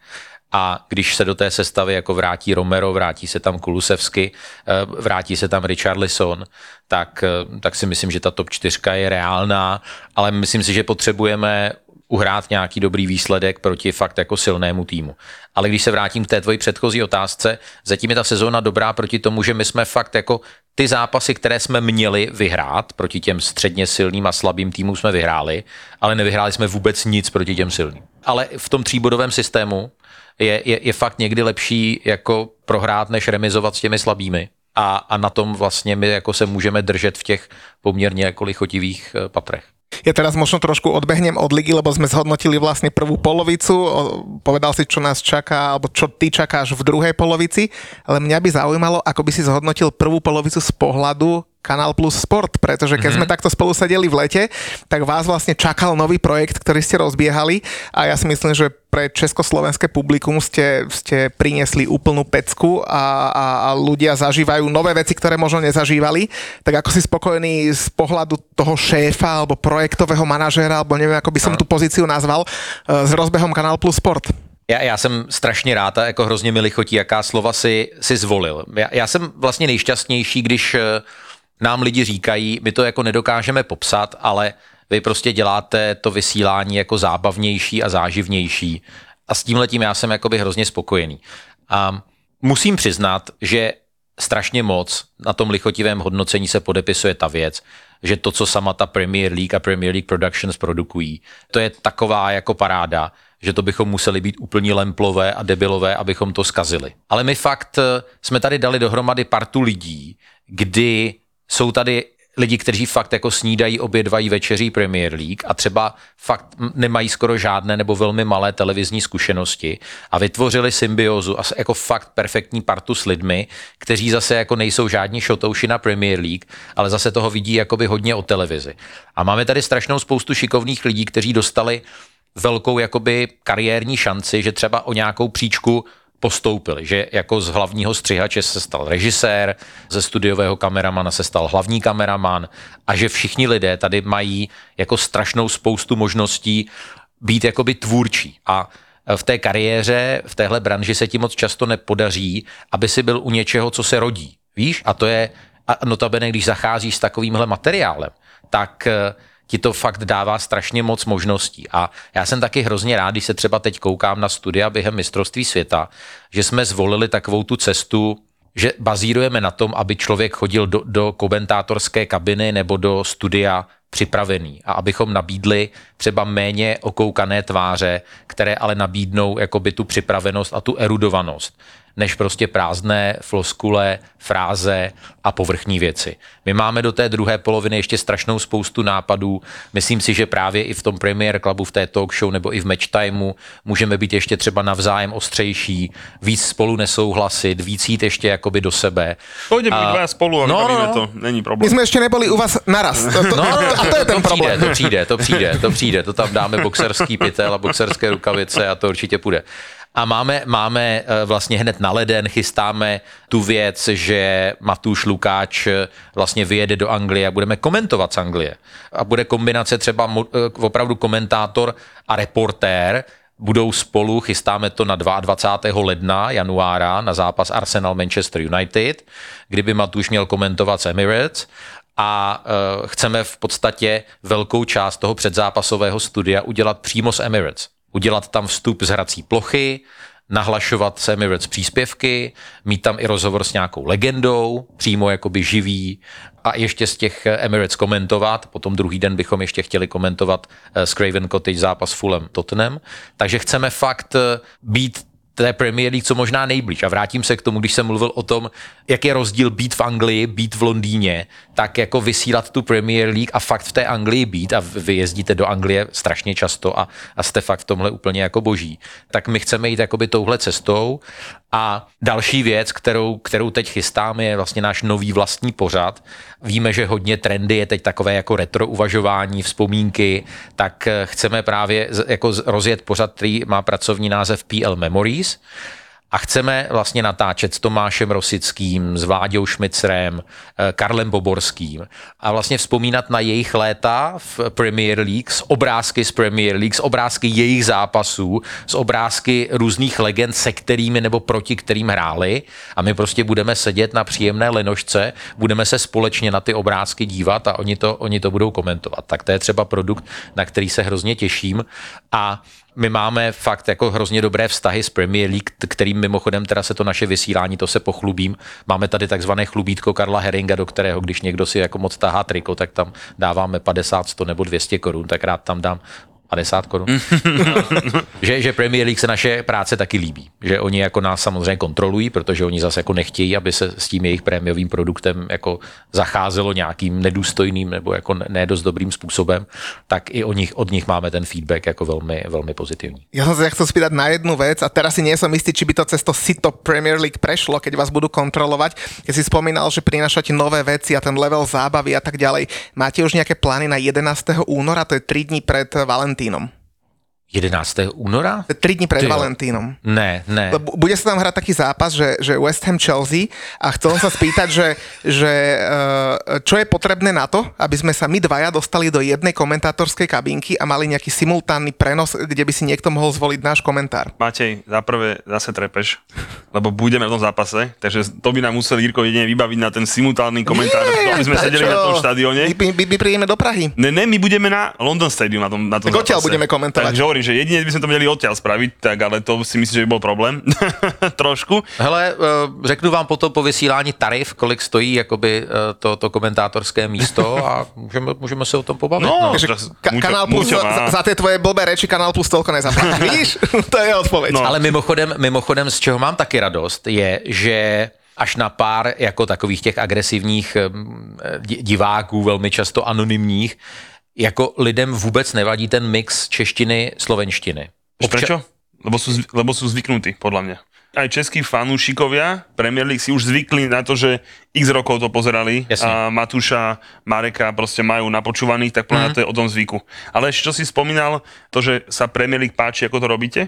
a když se do té sestavy jako vrátí Romero, vrátí se tam Kulusevsky, vrátí se tam Richarlison, tak, tak si myslím, že ta top čtyřka je reálná, ale myslím si, že potřebujeme uhrát nějaký dobrý výsledek proti fakt jako silnému týmu. Ale když se vrátím k té tvoji předchozí otázce, zatím je ta sezóna dobrá proti tomu, že my jsme fakt jako ty zápasy, které jsme měli vyhrát proti těm středně silným a slabým týmům, jsme vyhráli, ale nevyhráli jsme vůbec nic proti těm silným. Ale v tom tříbodovém systému je, je, je fakt někdy lepší jako prohrát, než remizovat s těmi slabými. A, a na tom vlastně my jako se můžeme držet v těch poměrně jako lichotivých patrech. Ja teraz možno trošku odbehnem od ligy, lebo sme zhodnotili vlastne prvú polovicu. Povedal si, čo nás čaká, alebo čo ty čakáš v druhej polovici, ale mňa by zaujímalo, ako by si zhodnotil prvú polovicu z pohľadu Canal+ Sport, pretože keď mm-hmm. sme takto spolu sedeli v lete, tak vás vlastne čakal nový projekt, ktorý ste rozbiehali a ja si myslím, že pre československé publikum ste, ste priniesli úplnú pecku a, a, a ľudia zažívajú nové veci, ktoré možno nezažívali. Tak ako si spokojný z pohľadu toho šéfa alebo projektového manažéra, alebo neviem, ako by som tú pozíciu nazval, s rozbehom Canal+ Sport? Já, já jsem strašně rád a jako hrozně mi lichotí, jaká slova si, si zvolil. Já, já jsem vlastně nejšťastnější, když nám lidi říkají, my to jako nedokážeme popsat, ale vy prostě děláte to vysílání jako zábavnější a záživnější. A s tímhletím já jsem jakoby hrozně spokojený. A musím přiznat, že strašně moc na tom lichotivém hodnocení se podepisuje ta věc, že to, co sama ta Premier League a Premier League Productions produkují, to je taková jako paráda, že to bychom museli být úplně lemplové a debilové, abychom to skazili. Ale my fakt jsme tady dali dohromady partu lidí, kdy jsou tady lidi, kteří fakt jako snídají, obědvají, večeří Premier League a třeba fakt nemají skoro žádné nebo velmi malé televizní zkušenosti a vytvořili symbiózu a jako fakt perfektní partu s lidmi, kteří zase jako nejsou žádní šotouši na Premier League, ale zase toho vidí jakoby hodně o televizi. A máme tady strašnou spoustu šikovných lidí, kteří dostali velkou jakoby kariérní šanci, že třeba o nějakou příčku postoupili, že jako z hlavního střihače se stal režisér, ze studiového kameramana se stal hlavní kameraman a že všichni lidé tady mají jako strašnou spoustu možností být jakoby tvůrčí. A v té kariéře, v téhle branži se ti moc často nepodaří, aby si byl u něčeho, co se rodí. Víš? A to je, a notabene, když zacházíš s takovýmhle materiálem, tak ti to fakt dává strašně moc možností. A já jsem taky hrozně rád, když se třeba teď koukám na studia během mistrovství světa, že jsme zvolili takovou tu cestu, že bazírujeme na tom, aby člověk chodil do, do komentátorské kabiny nebo do studia připravený a abychom nabídli třeba méně okoukané tváře, které ale nabídnou jakoby tu připravenost a tu erudovanost, než prostě prázdné floskule, fráze a povrchní věci. My máme do té druhé poloviny ještě strašnou spoustu nápadů. Myslím si, že právě i v tom Premier Clubu, v té talk show nebo i v match timeu můžeme být ještě třeba navzájem ostřejší, víc spolu nesouhlasit, víc jít ještě jakoby do sebe. Pojdeme a... dva spolu a no, nebavíme to, není problém. My jsme ještě neboli u vás naraz. To, to, no, a to je ten to problém. Přijde, to přijde, to přijde, to přijde. To tam dáme boxerský pytel a boxerské rukavice a to určitě půjde. A máme, máme vlastně hned na leden, chystáme tu věc, že Matúš Lukáč vlastně vyjede do Anglie a budeme komentovat z Anglie. A bude kombinace třeba opravdu komentátor a reportér, budou spolu, chystáme to na dvacátého druhého ledna, januára, na zápas Arsenal Manchester United, kdyby Matúš měl komentovat z Emirates. A uh, chceme v podstatě velkou část toho předzápasového studia udělat přímo z Emirates. Udělat tam vstup z hrací plochy, nahlašovat z Emirates příspěvky, mít tam i rozhovor s nějakou legendou, přímo jakoby živý a ještě z těch Emirates komentovat. Potom druhý den bychom ještě chtěli komentovat z Craven Cottage zápas Fulham Tottenham. Takže chceme fakt být té Premier League co možná nejblíž. A vrátím se k tomu, když jsem mluvil o tom, jak je rozdíl být v Anglii, být v Londýně, tak jako vysílat tu Premier League a fakt v té Anglii být, a vy jezdíte do Anglie strašně často a, a jste fakt v tomhle úplně jako boží. Tak my chceme jít jakoby touhle cestou a další věc, kterou, kterou teď chystáme, je vlastně náš nový vlastní pořad. Víme, že hodně trendy je teď takové jako retro uvažování, vzpomínky, tak chceme právě jako rozjet pořad, který má pracovní název pé el Memories. A chceme vlastně natáčet s Tomášem Rosickým, s Vláďou Šmicrem, Karlem Boborským a vlastně vzpomínat na jejich léta v Premier League, s obrázky z Premier League, s obrázky jejich zápasů, s obrázky různých legend, se kterými nebo proti kterým hráli. A my prostě budeme sedět na příjemné lenošce, budeme se společně na ty obrázky dívat a oni to, oni to budou komentovat. Tak to je třeba produkt, na který se hrozně těším. A my máme fakt jako hrozně dobré vztahy s Premier League, kterým mimochodem teda se to naše vysílání, to se pochlubím. Máme tady takzvané chlubítko Karla Heringa, do kterého, když někdo si jako moc tahá triko, tak tam dáváme padesát, sto nebo dvě stě korun, tak rád tam dám padesát korun. že, že Premier League se naše práce taky líbí. Že oni jako nás samozřejmě kontrolují, protože oni zase jako nechtějí, aby se s tím jejich prémiovým produktem jako zacházelo nějakým nedůstojným nebo jako ne dost dobrým způsobem, tak i o nich, od nich máme ten feedback jako velmi, velmi pozitivní. Já jsem se chcel spýtať na jednu věc a teraz si nejsem istý, či by to cesto sito Premier League prešlo, keď vás budú kontrolovať. Keď si spomínal, že prinášate nové veci a ten level zábavy a tak ďalej. Máte už nějaké plány na jedenásteho února, to je tri dni pred Valentínom? jedenásteho února? tri dní pred Valentínom. Ne, ne. Bude sa tam hrať taký zápas, že, že West Ham Chelsea a chcel som sa spýtať, že, že čo je potrebné na to, aby sme sa my dvaja dostali do jednej komentátorskej kabinky a mali nejaký simultánny prenos, kde by si niekto mohol zvoliť náš komentár. Matej, zaprvé zase trepeš, lebo budeme v tom zápase, takže to by nám musel Jirko jedine vybaviť na ten simultánny komentár, nie, aby sme prečo? Sedeli na tom štadióne. My, my, my príjeme do Prahy. Ne, ne, my budeme na London Stadium na tom, na tom zápase. Odtiaľ budeme komentovať. Takže že jedine by sme to vedeli odtiaľ spraviť, tak ale to si myslím, že by bol problém. Trošku. Hele, řeknu vám potom po vysílání tarif, kolik stojí jakoby to, to komentátorské místo a můžeme, můžeme se o tom pobavit. No, no. Ka- Kanál Plus za, za tie tvoje blbé reči Kanál Plus toľko nezaplatí. Vidíš? To je odpoveď. No. Ale mimochodem, mimochodem, z čeho mám taky radost, je, že až na pár jako takových těch agresivních diváků, velmi často anonymních, jako lidem vůbec nevadí ten mix češtiny, slovenštiny. Obča- Prečo? Lebo sú, lebo sú zvyknutí, podľa mňa. Aj českí fanúšikovia Premier League si už zvykli na to, že x rokov to pozerali. Jasne. A Matúša, Mareka proste majú napočúvaných, tak plná mm-hmm. to je o tom zvyku. Ale ešte, čo si spomínal, to, že sa Premier League páči, ako to robíte,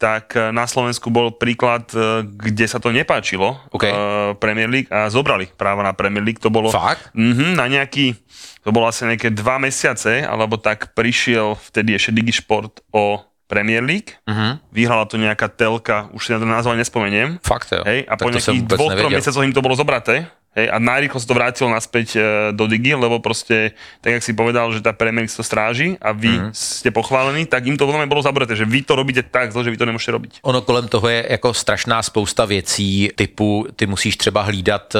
tak na Slovensku bol príklad, kde sa to nepáčilo, okay. Premier League, a zobrali práva na Premier League. To bolo mm-hmm, na nejaký, to bolo asi nejaké dva mesiace, alebo tak prišiel vtedy ešte Digišport o Premier League, mm-hmm. vyhrala to nejaká telka, už si na to názov nespomeniem. Fakt, jo. Hej, a tak po nejakých dvoch, troch mesiacoch im to bolo zobraté. Hej, a najrýchlo sa to vrátilo naspäť do Digi, lebo proste, tak jak si povedal, že tá Premier League to stráži a vy mm-hmm. ste pochválení, tak im to veľmi bolo zabraté, že vy to robíte tak zle, že vy to nemôžete robiť. Ono kolem toho je jako strašná spousta věcí typu, ty musíš třeba hlídat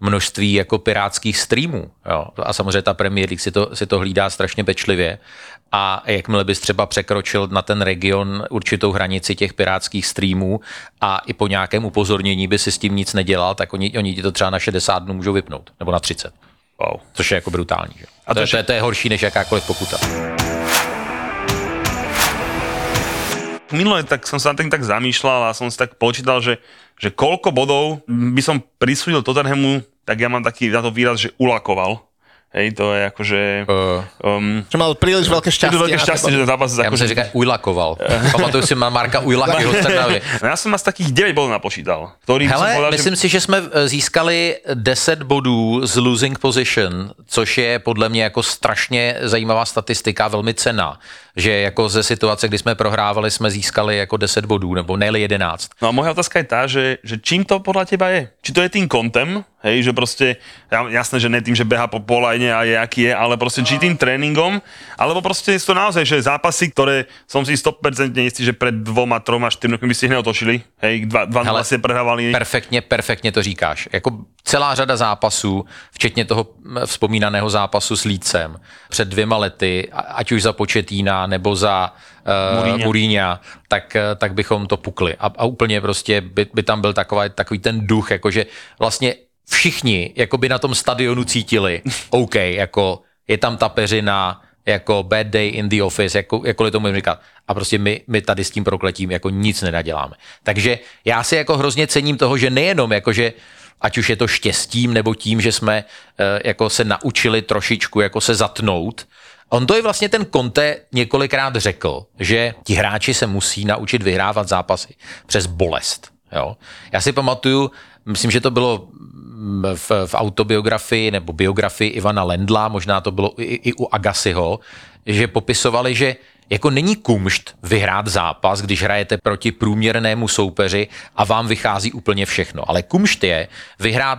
množství jako pirátských streamů. Jo? A samozřejmě ta Premier League si to, si to hlídá strašně pečlivě. A jakmile bys třeba překročil na ten region určitou hranici těch pirátských streamů a i po nějakém upozornění by si s tím nic nedělal, tak oni, oni ti to třeba na šedesát dnů můžou vypnout, nebo na třicet. Wow. Což je jako brutální. Že? A to, to, je, to, je, to je horší než jakákoliv pokuta. Minule tak som sa tým tak zamýšľal a som si tak počítal, že, že koľko bodov by som prisúdil Tottenhamu, tak ja mám taký na to výraz, že ulakoval. Hej, to je akože... Um, čo mal príliš veľké šťastie. Veľké šťastie, že ten zápas... Ja akože... som si říkal, ujlakoval. Pamatujú si ma Marka Ujlakyho. Ja som asi takých deväť bodov napočítal. Ktorý Hele, som povedal, myslím že... si, že jsme získali deset bodů z losing position, což je podle mě jako strašně zajímavá statistika, velmi cenná. Že jako ze situace, kdy jsme prohrávali, jsme získali jako deset bodů, nebo ne jedenáct. No a moja otázka je tá, že, že čím to podľa teba je? Či to je tým kontem, hej, že proste, jasné, že ne tým, že beha po polajne a je, aký je, ale proste či tým tréningom, alebo proste sú to naozaj, že zápasy, ktoré som si sto percent istý, že pred dvoma, troma, štyrmi rokmi by ste ich neotočili, hej, dva, dva Hele, vlastne prehrávali. Perfektně, perfektně to říkáš. Jako celá řada zápasů, včetně toho vzpomínaného zápasu s Lícem před dvěma lety, ať už za Početína, nebo za uh, Mourinha, tak, tak bychom to pukli. A, a úplně prostě by, by tam byl taková, takový ten duch, jakože vlastně všichni jakoby na tom stadionu cítili, OK, jako je tam ta peřina, jako bad day in the office, jako, jakkoliv tomu jim říkat. A prostě my, my tady s tím prokletím jako nic nenaděláme. Takže já si jako hrozně cením toho, že nejenom jakože ať už je to štěstím, nebo tím, že jsme uh, jako se naučili trošičku jako se zatnout. On to i vlastně ten Conte několikrát řekl, že ti hráči se musí naučit vyhrávat zápasy přes bolest. Jo. Já si pamatuju, myslím, že to bylo v, v autobiografii nebo biografii Ivana Lendla, možná to bylo i, i u Agassiho, že popisovali, že jako není kumšt vyhrát zápas, když hrajete proti průměrnému soupeři a vám vychází úplně všechno. Ale kumšt je vyhrát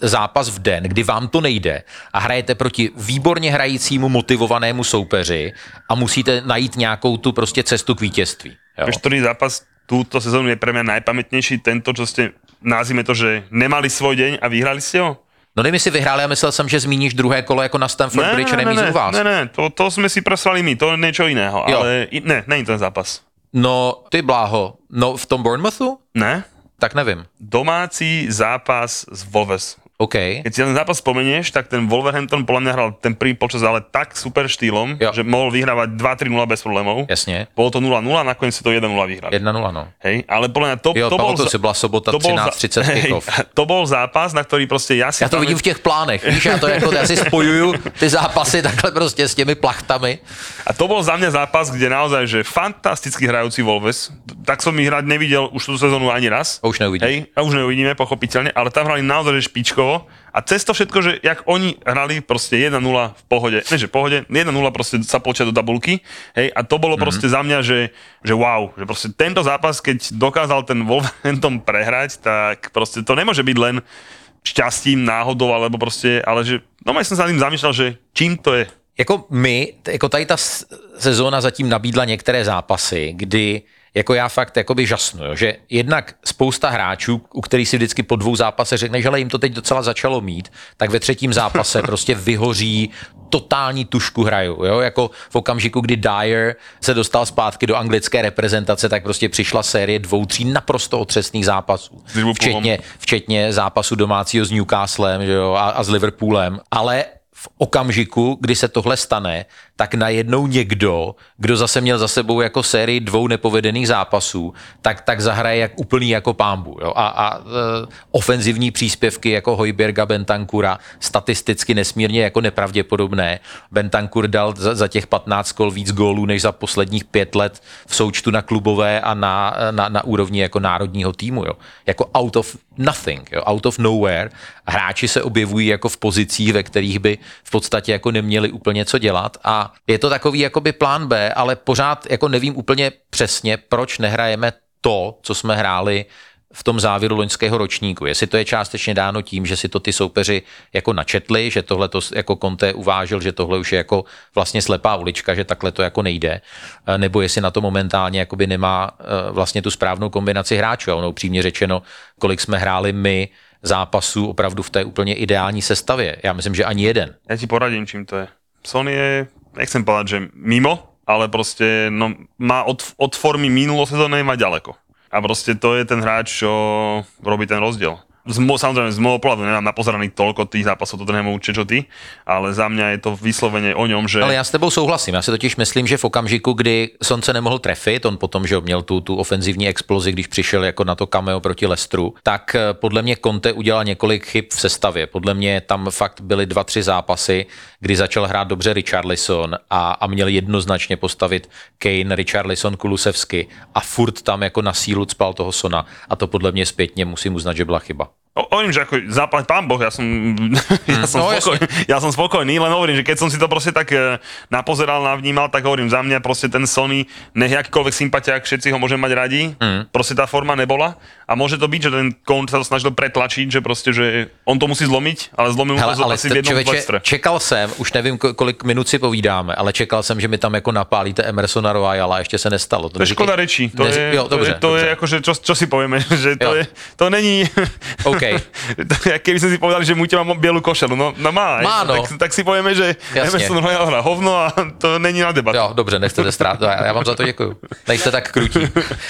zápas v den, kdy vám to nejde a hrajete proti výborně hrajícímu motivovanému soupeři a musíte najít nějakou tu prostě cestu k vítězství. Veštorý zápas túto sezónu je pre mňa najpamätnejší, tento, čo ste, nazvime to, že nemali svoj deň a vyhrali ste ho? No nevím, si vyhráli a myslel jsem, že zmíníš druhé kolo jako na Stamford Bridge, remízu u vás. Ne, ne, to, to jsme si prosvali my, to je niečo iného, jo. Ale i, ne, není ten zápas. No, ty bláho, no v tom Bournemouthu? Ne. Tak nevím. Domácí zápas z Wolves. OK. Keď si ten zápas spomenieš, tak ten Wolverhampton podľa mňa hral ten prvý počas, ale tak super štýlom, jo, že mohol vyhrávať dva tri nula bez problémov. Jasne. Bolo to nula nula, nakoniec si to jeden nula vyhrali. jedna nula, no. Hej, ale podľa mňa to, jo, to bol... Jo, to si bola sobota třináct třicet kick-off. To bol zápas, na ktorý proste ja si... Ja to vidím v tých plánech, víš, ja to jako, ja si spojuju ty zápasy takhle proste s těmi plachtami. A to bol za mňa zápas, kde naozaj, že fantasticky hrajúci Wolves, tak som ich hrať nevidel už tú sezónu ani raz. A už neuvidíme. Hej, a už neuvidíme, pochopiteľne, ale tam hrali naozaj špičko. A cez to všetko, že jak oni hrali proste jedna nula v pohode, ne že v pohode, jedna nula proste sa počia do tabulky, hej, a to bolo proste mm-hmm. za mňa, že, že wow, že proste tento zápas, keď dokázal ten Wolverhampton prehrať, tak proste to nemôže byť len šťastím, náhodou, alebo proste, ale že, no ja som sa tým zamýšľal, že čím to je. Jako my, jako tady ta sezóna zatím nabídla některé zápasy, kdy jako já fakt jakoby žasnu, jo, že jednak spousta hráčů, u kterých si vždycky po dvou zápasech řekneš, ale jim to teď docela začalo mít, tak ve třetím zápase prostě vyhoří, totální tušku hrajou, jo, jako v okamžiku, kdy Dyer se dostal zpátky do anglické reprezentace, tak prostě přišla série dvou, tří naprosto otřesných zápasů, včetně, včetně zápasu domácího s Newcastlem, jo, a, a s Liverpoolem, ale v okamžiku, kdy se tohle stane, tak najednou někdo, kdo zase měl za sebou jako sérii dvou nepovedených zápasů, tak, tak zahraje jak úplný jako pámbu. Jo? A, a e, ofenzivní příspěvky jako Hojbjerga, Bentancura, statisticky nesmírně jako nepravděpodobné. Bentancur dal za, za těch patnáct kol víc gólů než za posledních pět let v součtu na klubové a na, na, na úrovni jako národního týmu. Jo? Jako out of nothing, jo? Out of nowhere. Hráči se objevují jako v pozicích, ve kterých by v podstatě jako neměli úplně co dělat a je to takový jakoby plán B, ale pořád jako nevím úplně přesně, proč nehrajeme to, co jsme hráli v tom závěru loňského ročníku. Jestli to je částečně dáno tím, že si to ty soupeři jako načetli, že tohle to jako Conte uvážil, že tohle už je jako vlastně slepá ulička, že takhle to jako nejde, nebo jestli na to momentálně jakoby nemá vlastně tu správnou kombinaci hráčů. A ono upřímně řečeno, kolik jsme hráli my zápasů opravdu v té úplně ideální sestavě. Já myslím, že ani jeden. Já ti poradím, čím to je. Son je, nechcem povedať, že mimo, ale prostě no, má od, od formy minulosezónnej má ďaleko. A prostě to je ten hráč, čo robí ten rozdiel. Z mo, samozrejme, z môjho pohľadu nemám napozeraných toľko tých zápasov, to nemám určite čo ty, ale za mňa je to vyslovene o ňom, že... Ale ja s tebou souhlasím, ja si totiž myslím, že v okamžiku, kdy Sonce nemohl trefit, on potom, že měl tu, tu ofenzivní explozi, když přišel jako na to cameo proti Leicesteru, tak podle mě Conte udělal několik chyb v sestavě. Podle mě tam fakt byly dva, tři zápasy, kdy začal hrát dobře Richarlison a, a měl jednoznačně postavit Kane, Richarlison, Kulusevski a furt tam jako na sílu cpal toho Sona a to podle mě zpětně musím uznat, že byla chyba. Hovorím, že ako zaplať pán Boh, ja som, ja som, no, spokoj, ja som spokojný, len hovorím, že keď som si to proste tak napozeral, navnímal, tak hovorím, za mňa proste ten Sony, nech jakýkoľvek sympatiák, všetci ho môžeme mať radi, mm. proste tá forma nebola a môže to byť, že ten Conte sa to snažil pretlačiť, že proste, že on to musí zlomiť, ale zlomil mu to asi v jednom dvojstre. Čekal som, už neviem, kolik minút si povídáme, ale čekal som, že mi tam jako napálíte Emersona Royala a ešte sa nestalo. To je škoda rečí, to je, jo, dobře, to je, to je akože, čo, čo si povieme, že to, je, to není... Okay. Keby sme si povedali, že Muťa má bielú košelu, no, no má, má no. Tak, tak si povieme, že Emerson Royal hra hovno a to není na debatu. Jo, dobře, nechcete strát, ja vám za to ďakujem. Nejste tak krutí.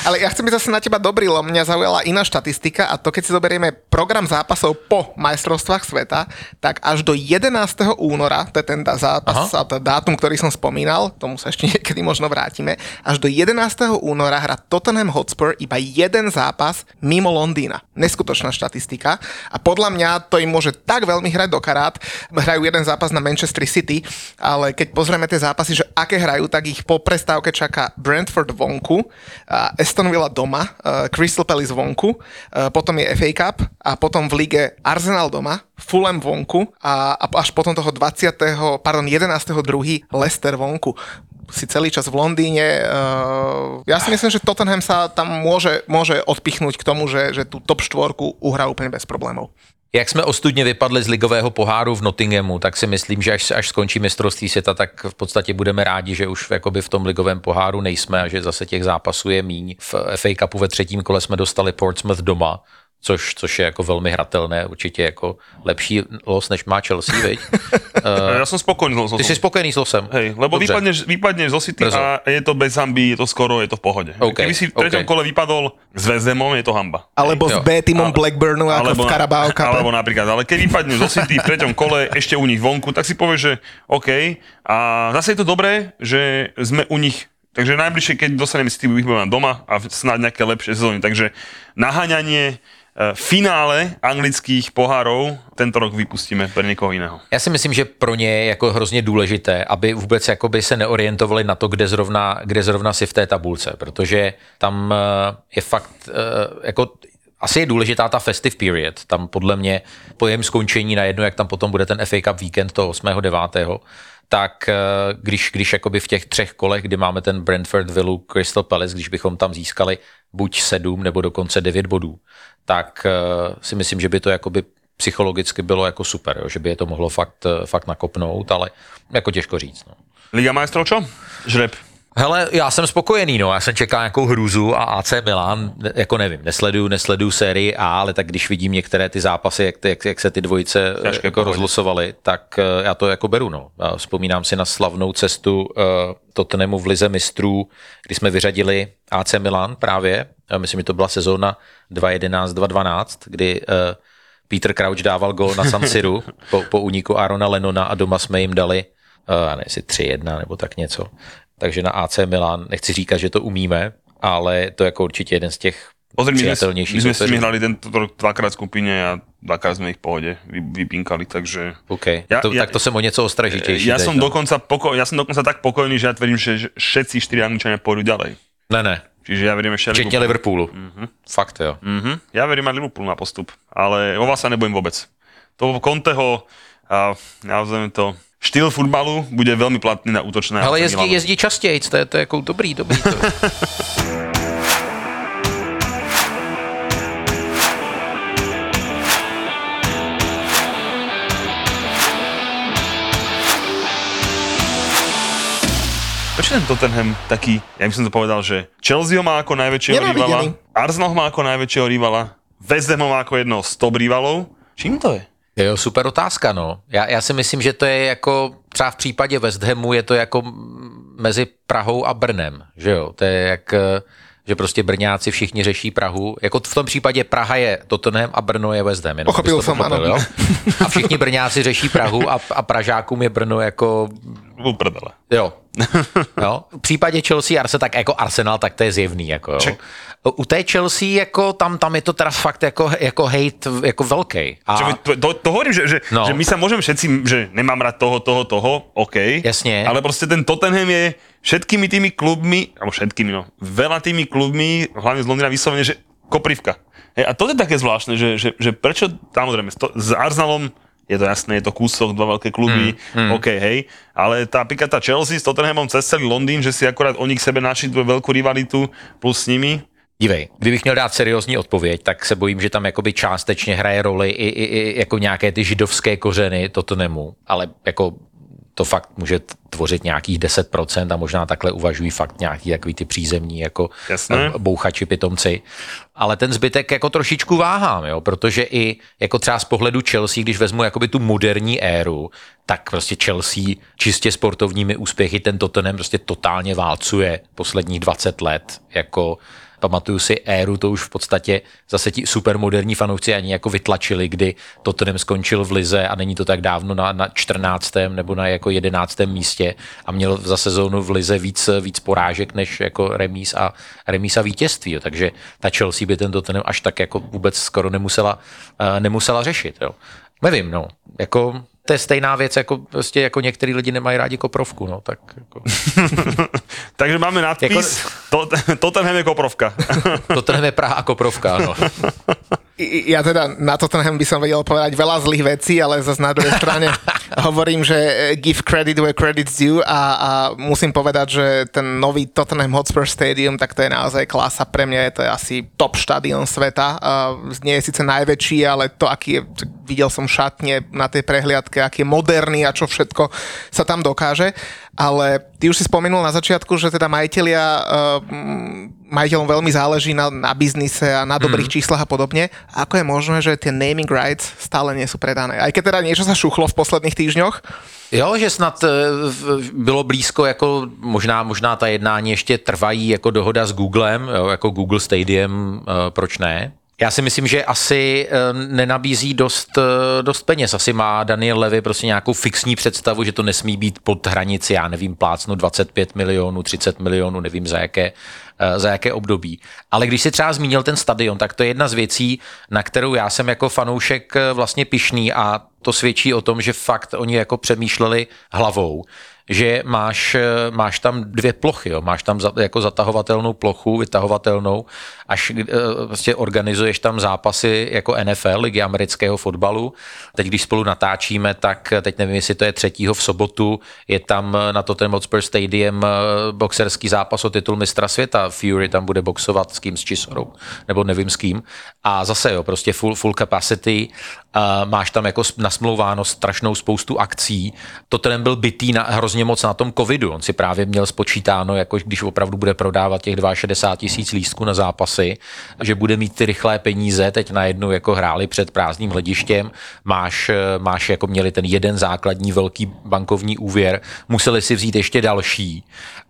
Ale ja chcem byť zase na teba dobrý, lebo mňa zaujala iná štatistika a to, keď si zoberieme program zápasov po majstrovstvách sveta, tak až do jedenásteho júna, to je ten zápas, a to dátum, ktorý som spomínal, tomu sa ešte niekedy možno vrátime, až do jedenásteho júna hrá Tottenham Hotspur iba jeden zápas mimo Londýna. Neskutočná štatistika. Slováka a podľa mňa to im môže tak veľmi hrať do karát. Hrajú jeden zápas na Manchester City, ale keď pozrieme tie zápasy, že aké hrajú, tak ich po prestávke čaká Brentford vonku, Aston Villa doma, Crystal Palace vonku, potom je ef á Cup a potom v lige Arsenal doma, Fulham vonku a až potom toho dvadsiateho, pardon, jedenásteho druhého Leicester vonku. Si celý čas v Londýne. Ja si myslím, že Tottenham sa tam môže, môže odpichnúť k tomu, že, že tú top štvorku uhrá úplne bez problémov. Jak jsme ostudně vypadli z ligového poháru v Nottinghamu, tak si myslím, že až, až skončí mistrovství světa, tak v podstatě budeme rádi, že už jakoby v tom ligovém poháru nejsme a že zase těch zápasů je míň. V ef á Cupu ve třetím kole jsme dostali Portsmouth doma, což, což je jako velmi hratelné, určitě jako lepší los, než má Chelsea, viď? Uh, ja som spokojný s losom. Ty si spokojný s losem. Hej, lebo vypadneš, vypadneš zo City a je to bez hamby, je to skoro, je to v pohode. Okay, keby si v treťom okay. kole vypadol s West Hamom, je to hamba. Alebo hej, s B týmom Blackburnu, ako v Carabao Cup. Alebo napríklad, ale keď vypadneš zo City v treťom kole, ešte u nich vonku, tak si povieš, že OK. A zase je to dobré, že sme u nich. Takže najbližšie, keď dostaneme City, vypadneme doma a snáď nejaké lepšie sezóny. Takže naháňanie finále anglických pohárov tento rok vypustíme pro někoho jiného. Já si myslím, že pro ně je jako hrozně důležité, aby vůbec jakoby se neorientovali na to, kde zrovna, kde zrovna si v té tabulce, protože tam je fakt jako asi je důležitá ta festive period. Tam podle mě pojem skončení na jedno, jak tam potom bude ten ef á Cup víkend toho osmého devátého tak když, když jakoby v těch třech kolech, kdy máme ten Brentford, Villu, Crystal Palace, když bychom tam získali buď sedm nebo dokonce devět bodů, tak si myslím, že by to jakoby psychologicky bylo jako super, jo? Že by je to mohlo fakt, fakt nakopnout, ale jako těžko říct. No. Liga majstrov čo? Žreb. Hele, já jsem spokojený, no, já jsem čekal nějakou hrůzu a á cé Milan, jako nevím, nesleduju, nesleduju sérii A, ale tak když vidím některé ty zápasy, jak, jak, jak se ty dvojice jako rozlosovaly, tak uh, já to jako beru, no. Já vzpomínám si na slavnou cestu uh, Tottenhamu v Lize mistrů, kdy jsme vyřadili á cé Milan právě, já myslím, že to byla sezóna dva jedenáct dva dvanásť, kdy uh, Peter Crouch dával gól na San Siru po, po úniku Arona Lennona a doma jsme jim dali, uh, nevím, jestli tri jedna nebo tak něco. Takže na á cé Milan, nechci říkat, že to umíme, ale to je jako určitě jeden z těch přijatelnějších. My jsme s nimi hrali tento rok dvakrát v skupině a dvakrát jsme jich v pohodě vypínkali, takže... Okay. Ja, to, ja, tak to jsem o něco ostražitější. Já jsem no? dokonca, poko- ja dokonca tak pokojný, že já tvrdím, že všetci štyri Angličania půjdu ďalej. Ne, ne. Čiže ja verím ešte Liverpoolu. Včetne Liverpoolu. Mm-hmm. Fakt, jo. Mm-hmm. Ja verím aj Liverpoolu na postup, ale o vás sa nebojím vôbec. To Conteho, a ja vzviem to, štýl futbalu bude veľmi platný na útočné. Ale jezdí, jezdí častejc, to je, to je ako dobrý, dobrý. To. Prečo ten Tottenham taký, ja by som to povedal, že Chelsea má ako najväčšieho rivala, Arsenal má ako najväčšieho rivala, West Ham má ako jedno z top rivalov. Čím to je? Jo, super otázka, no. Já, já si myslím, že to je jako, třeba v případě West Hamu je to jako mezi Prahou a Brnem, že jo? To je jak, že prostě Brňáci všichni řeší Prahu. Jako v tom případě Praha je Tottenham a Brno je West Ham. Pochopil jsem, ano. Jo? A všichni Brňáci řeší Prahu a, a Pražákům je Brno jako... Uprdele. Jo. No, v případě Chelsea Arsenal, tak jako Arsenal, tak to je zjevný. Jako, jo. U té Chelsea jako, tam, tam je to teraz fakt jako, jako hejt jako velký. A... To, to, to hovorím, že, že, no. že my sa môžeme všetci, že nemám rád toho, toho, toho, OK. Jasne. Ale prostě ten Tottenham je všetkými tými klubmi, alebo všetkými, no, veľa tými klubmi, hlavne z Londýna vyslovene, že koprivka. He, a to je také zvláštne, že, že, že prečo, samozrejme, to, s Arsenalom je to jasné, je to kúsok, dva veľké kluby, mm, mm. OK, hej. Ale tá napríklad tá Chelsea s Tottenhamom cez celý Londýn, že si akorát oni k sebe našli tú veľkú rivalitu plus s nimi. Dívej, kdybych měl dát seriózní odpověď, tak se bojím, že tam jakoby částečně hraje roli i, i, i jako nějaké ty židovské kořeny Tottenhamu, ale jako to fakt může tvořit nějakých deset procent a možná takhle uvažují fakt nějaký takový ty přízemní jako Jasné. bouchači, pitomci. Ale ten zbytek jako trošičku váhám, jo, protože i jako třeba z pohledu Chelsea, když vezmu jakoby tu moderní éru, tak prostě Chelsea čistě sportovními úspěchy ten Tottenham prostě totálně válcuje posledních dvacet let jako Pamatuju si éru, to už v podstatě zase ti supermoderní fanoušci ani jako vytlačili, kdy Tottenham skončil v lize a není to tak dávno na, na čtrnáctém nebo na jako jedenáctém místě a měl za sezónu v lize víc, víc porážek než jako remíz a, remíz a vítězství. Jo. Takže ta Chelsea by ten Tottenham až tak jako vůbec skoro nemusela, uh, nemusela řešit. Jo. Nevím, no, jako... To je stejná věc, jako, prostě, jako některý lidi nemají rádi koprovku, no, tak jako. Takže máme nadpis, jako... Tottenham je koprovka. Tottenham je Praha a koprovka, no. Ja teda na Tottenham by som vedel povedať veľa zlých vecí, ale zase na druhej strane hovorím, že give credit where credit's due a, a musím povedať, že ten nový Tottenham Hotspur Stadium, tak to je naozaj klasa pre mňa, je to asi top štadión sveta. Nie je síce najväčší, ale to, aký je, videl som šatne na tej prehliadke, aký je moderný a čo všetko sa tam dokáže. Ale ty už si spomenul na začiatku, že teda majiteľia, majiteľom veľmi záleží na, na biznise a na dobrých mm. číslach a podobne. Ako je možné, že tie naming rights stále nie sú predané? Aj keď teda niečo sa šuchlo v posledných týždňoch? Jo, že snad bylo blízko, jako možná, možná ta jednání ještě trvají, jako dohoda s Googlem, jako Google Stadium, proč ne? Já si myslím, že asi nenabízí dost, dost peněz. Asi má Daniel Levy prostě nějakou fixní představu, že to nesmí být pod hranici, já nevím, plácnu dvacet pět milionů, třicet milionů, nevím za jaké, za jaké období. Ale když si třeba zmínil ten stadion, tak to je jedna z věcí, na kterou já jsem jako fanoušek vlastně pyšný a to svědčí o tom, že fakt oni jako přemýšleli hlavou, že máš, máš tam dvě plochy, jo. Máš tam za, jako zatahovatelnou plochu, vytahovatelnou, až e, vlastně organizuješ tam zápasy jako N F L, ligy amerického fotbalu. Teď, když spolu natáčíme, tak teď nevím, jestli to je třetího v sobotu, je tam na Tottenham Hotspur Stadium boxerský zápas o titul mistra světa. Fury tam bude boxovat s kým, s Chisorou, nebo nevím s kým. A zase, jo, prostě full, full capacity, e, máš tam jako nasmlouváno strašnou spoustu akcí. Tottenham byl bitý na, hrozně moc na tom covidu. On si právě měl spočítáno, jako když opravdu bude prodávat těch šedesát dva tisíc lístků na zápasy, že bude mít ty rychlé peníze, teď najednou jako hráli před prázdným hledištěm, máš, máš jako měli ten jeden základní velký bankovní úvěr, museli si vzít ještě další.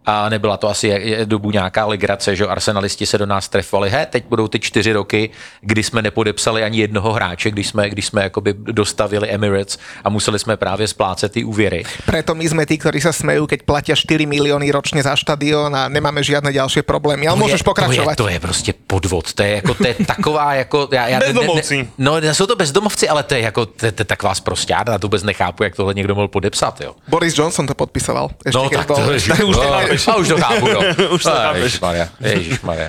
A nebyla to asi dobu nějaká legrace, že arsenalisti se do nás trefovali, he, teď budou ty čtyři roky, kdy jsme nepodepsali ani jednoho hráče, když jsme, když jsme jakoby dostavili Emirates a museli jsme právě splácet ty úvěry. Preto my jsme tí, ktorí sa smejú, keď platia štyri milióny ročne za štadión a nemáme žiadne ďalšie problémy. Ale to môžeš je, pokračovať. To je, to je proste podvod. To je, ako, to je taková... Jako, ja, ja, bezdomovci. Ne, ne, no, ne, sú to bezdomovci, ale to je, ako, to, to je taková sprosťárna. To vôbec nechápu, jak tohle niekto mohol podepsať. Jo. Boris Johnson to podpisoval. Ešte no, tak to... to už nechápeš. A už to chápu, no. Už to chápeš. Ježišmaria.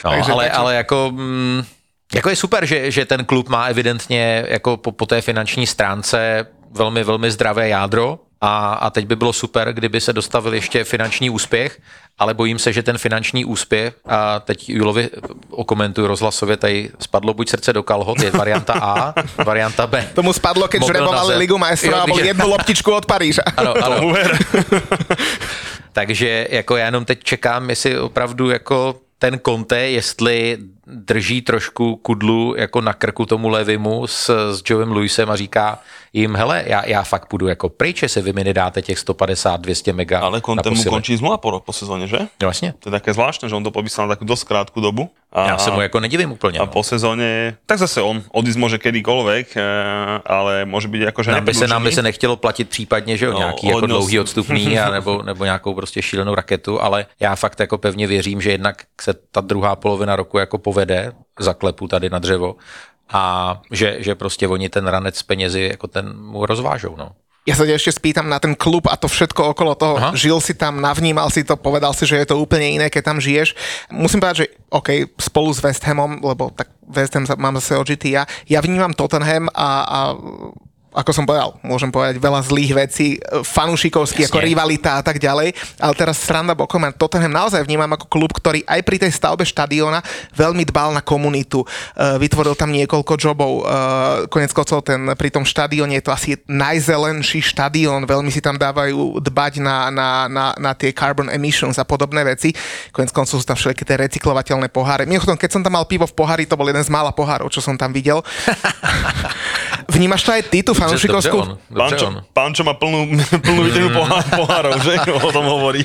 No, ale, ale ako... Mm, jako je super, že, že ten klub má evidentně jako po, po té finanční stránce velmi, velmi zdravé jádro. A, a teď by bylo super, kdyby se dostavil ještě finanční úspěch, ale bojím se, že ten finanční úspěch, a teď Julovi okomentuju rozhlasově, tady spadlo buď srdce do kalhot, je varianta A, varianta B. Tomu spadlo, keď žrebovali Ligu majstrov, alebo jednu loptičku od Paríža. Ano, ano. Takže jako já jenom teď čekám, jestli opravdu jako ten Conte, jestli drží trošku kudlu jako na krku tomu Levimu s, s Joem Lewisem a říká jim, hele, já, já fakt půjdu jako pryč, jestli vy mi nedáte těch sto padesát dvě stě mega. Ale Conte mu končí zmluva po, po sezóně, že? No, vlastně. To je také zvláštne, že on to popísal na takú dosť krátku dobu. A, já se mu jako nedivím úplně. A no. Po sezóně, tak zase on odísť môže kedykoľvek, ale může být jako, že nám by, se, nám by se nechtělo platit případně, že jo, no, nějaký hodnost. Jako dlouhý odstupný a nebo, nebo nějakou prostě šílenou raketu, ale já fakt jako pevně věřím, že jednak se ta druhá polovina roku jako povede, zaklepu tady na dřevo a že, že prostě oni ten ranec penězi jako ten mu rozvážou, no. Ja sa ešte spýtam na ten klub a to všetko okolo toho. Aha. Žil si tam, navnímal si to, povedal si, že je to úplne iné, keď tam žiješ. Musím povedať, že OK, spolu s West Hamom, lebo tak West Ham mám zase odžitý ja, ja vnímam Tottenham a, a ako som povedal, môžem povedať veľa zlých vecí, fanúšikovský, ako rivalita a tak ďalej, ale teraz sranda bokom, a Tottenham naozaj vnímam ako klub, ktorý aj pri tej stavbe štadióna veľmi dbal na komunitu, vytvoril tam niekoľko jobov, koniec koncov ten pri tom štadióne je to asi najzelenší štadión, veľmi si tam dávajú dbať na, na, na, na tie carbon emissions a podobné veci, koniec koncov sú tam všetky tie recyklovateľné poháre. Mimochodom, keď som tam mal pivo v pohári, to bol jeden z mála pohárov, čo som tam videl. Vnímaš to aj ty, tu fanúšikovskú... Pán, čo má plnú, plnú vitrinu pohárov, že? O tom hovorí.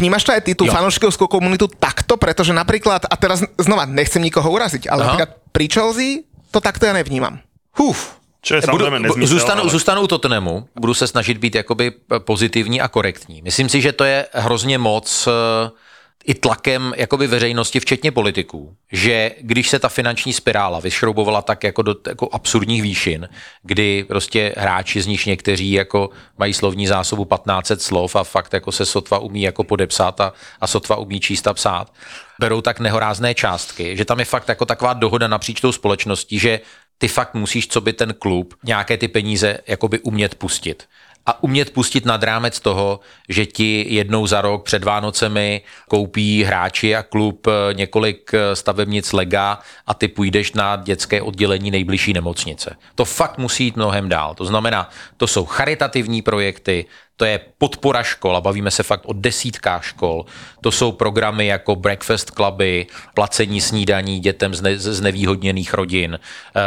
Vnímaš to aj ty, tú fanúšikovskú komunitu takto? Pretože napríklad, a teraz znova, nechcem nikoho uraziť, ale Aha. napríklad pri Chelsea to takto ja nevnímam. Húf. Čo je samozřejmě nezmysl. Zůstanou, ale... zůstanou Tottenhamu, budu se snažit být jakoby pozitivní a korektní. Myslím si, že to je hrozně moc i tlakem jakoby veřejnosti, včetně politiků, že když se ta finanční spirála vyšroubovala tak jako do jako absurdních výšin, kdy prostě hráči z nich někteří jako mají slovní zásobu tisíc pět set slov a fakt jako se sotva umí jako podepsat a, a sotva umí číst a psát, berou tak nehorázné částky, že tam je fakt jako taková dohoda napříč tou společností, že ty fakt musíš, co by ten klub, nějaké ty peníze jakoby umět pustit. A umět pustit nad rámec toho, že ti jednou za rok před Vánocemi koupí hráči a klub několik stavebnic lega a ty půjdeš na dětské oddělení nejbližší nemocnice. To fakt musí jít mnohem dál. To znamená, to jsou charitativní projekty, to je podpora škol a bavíme se fakt o desítkách škol. To jsou programy jako breakfast cluby, placení snídaní dětem z, ne- z nevýhodněných rodin,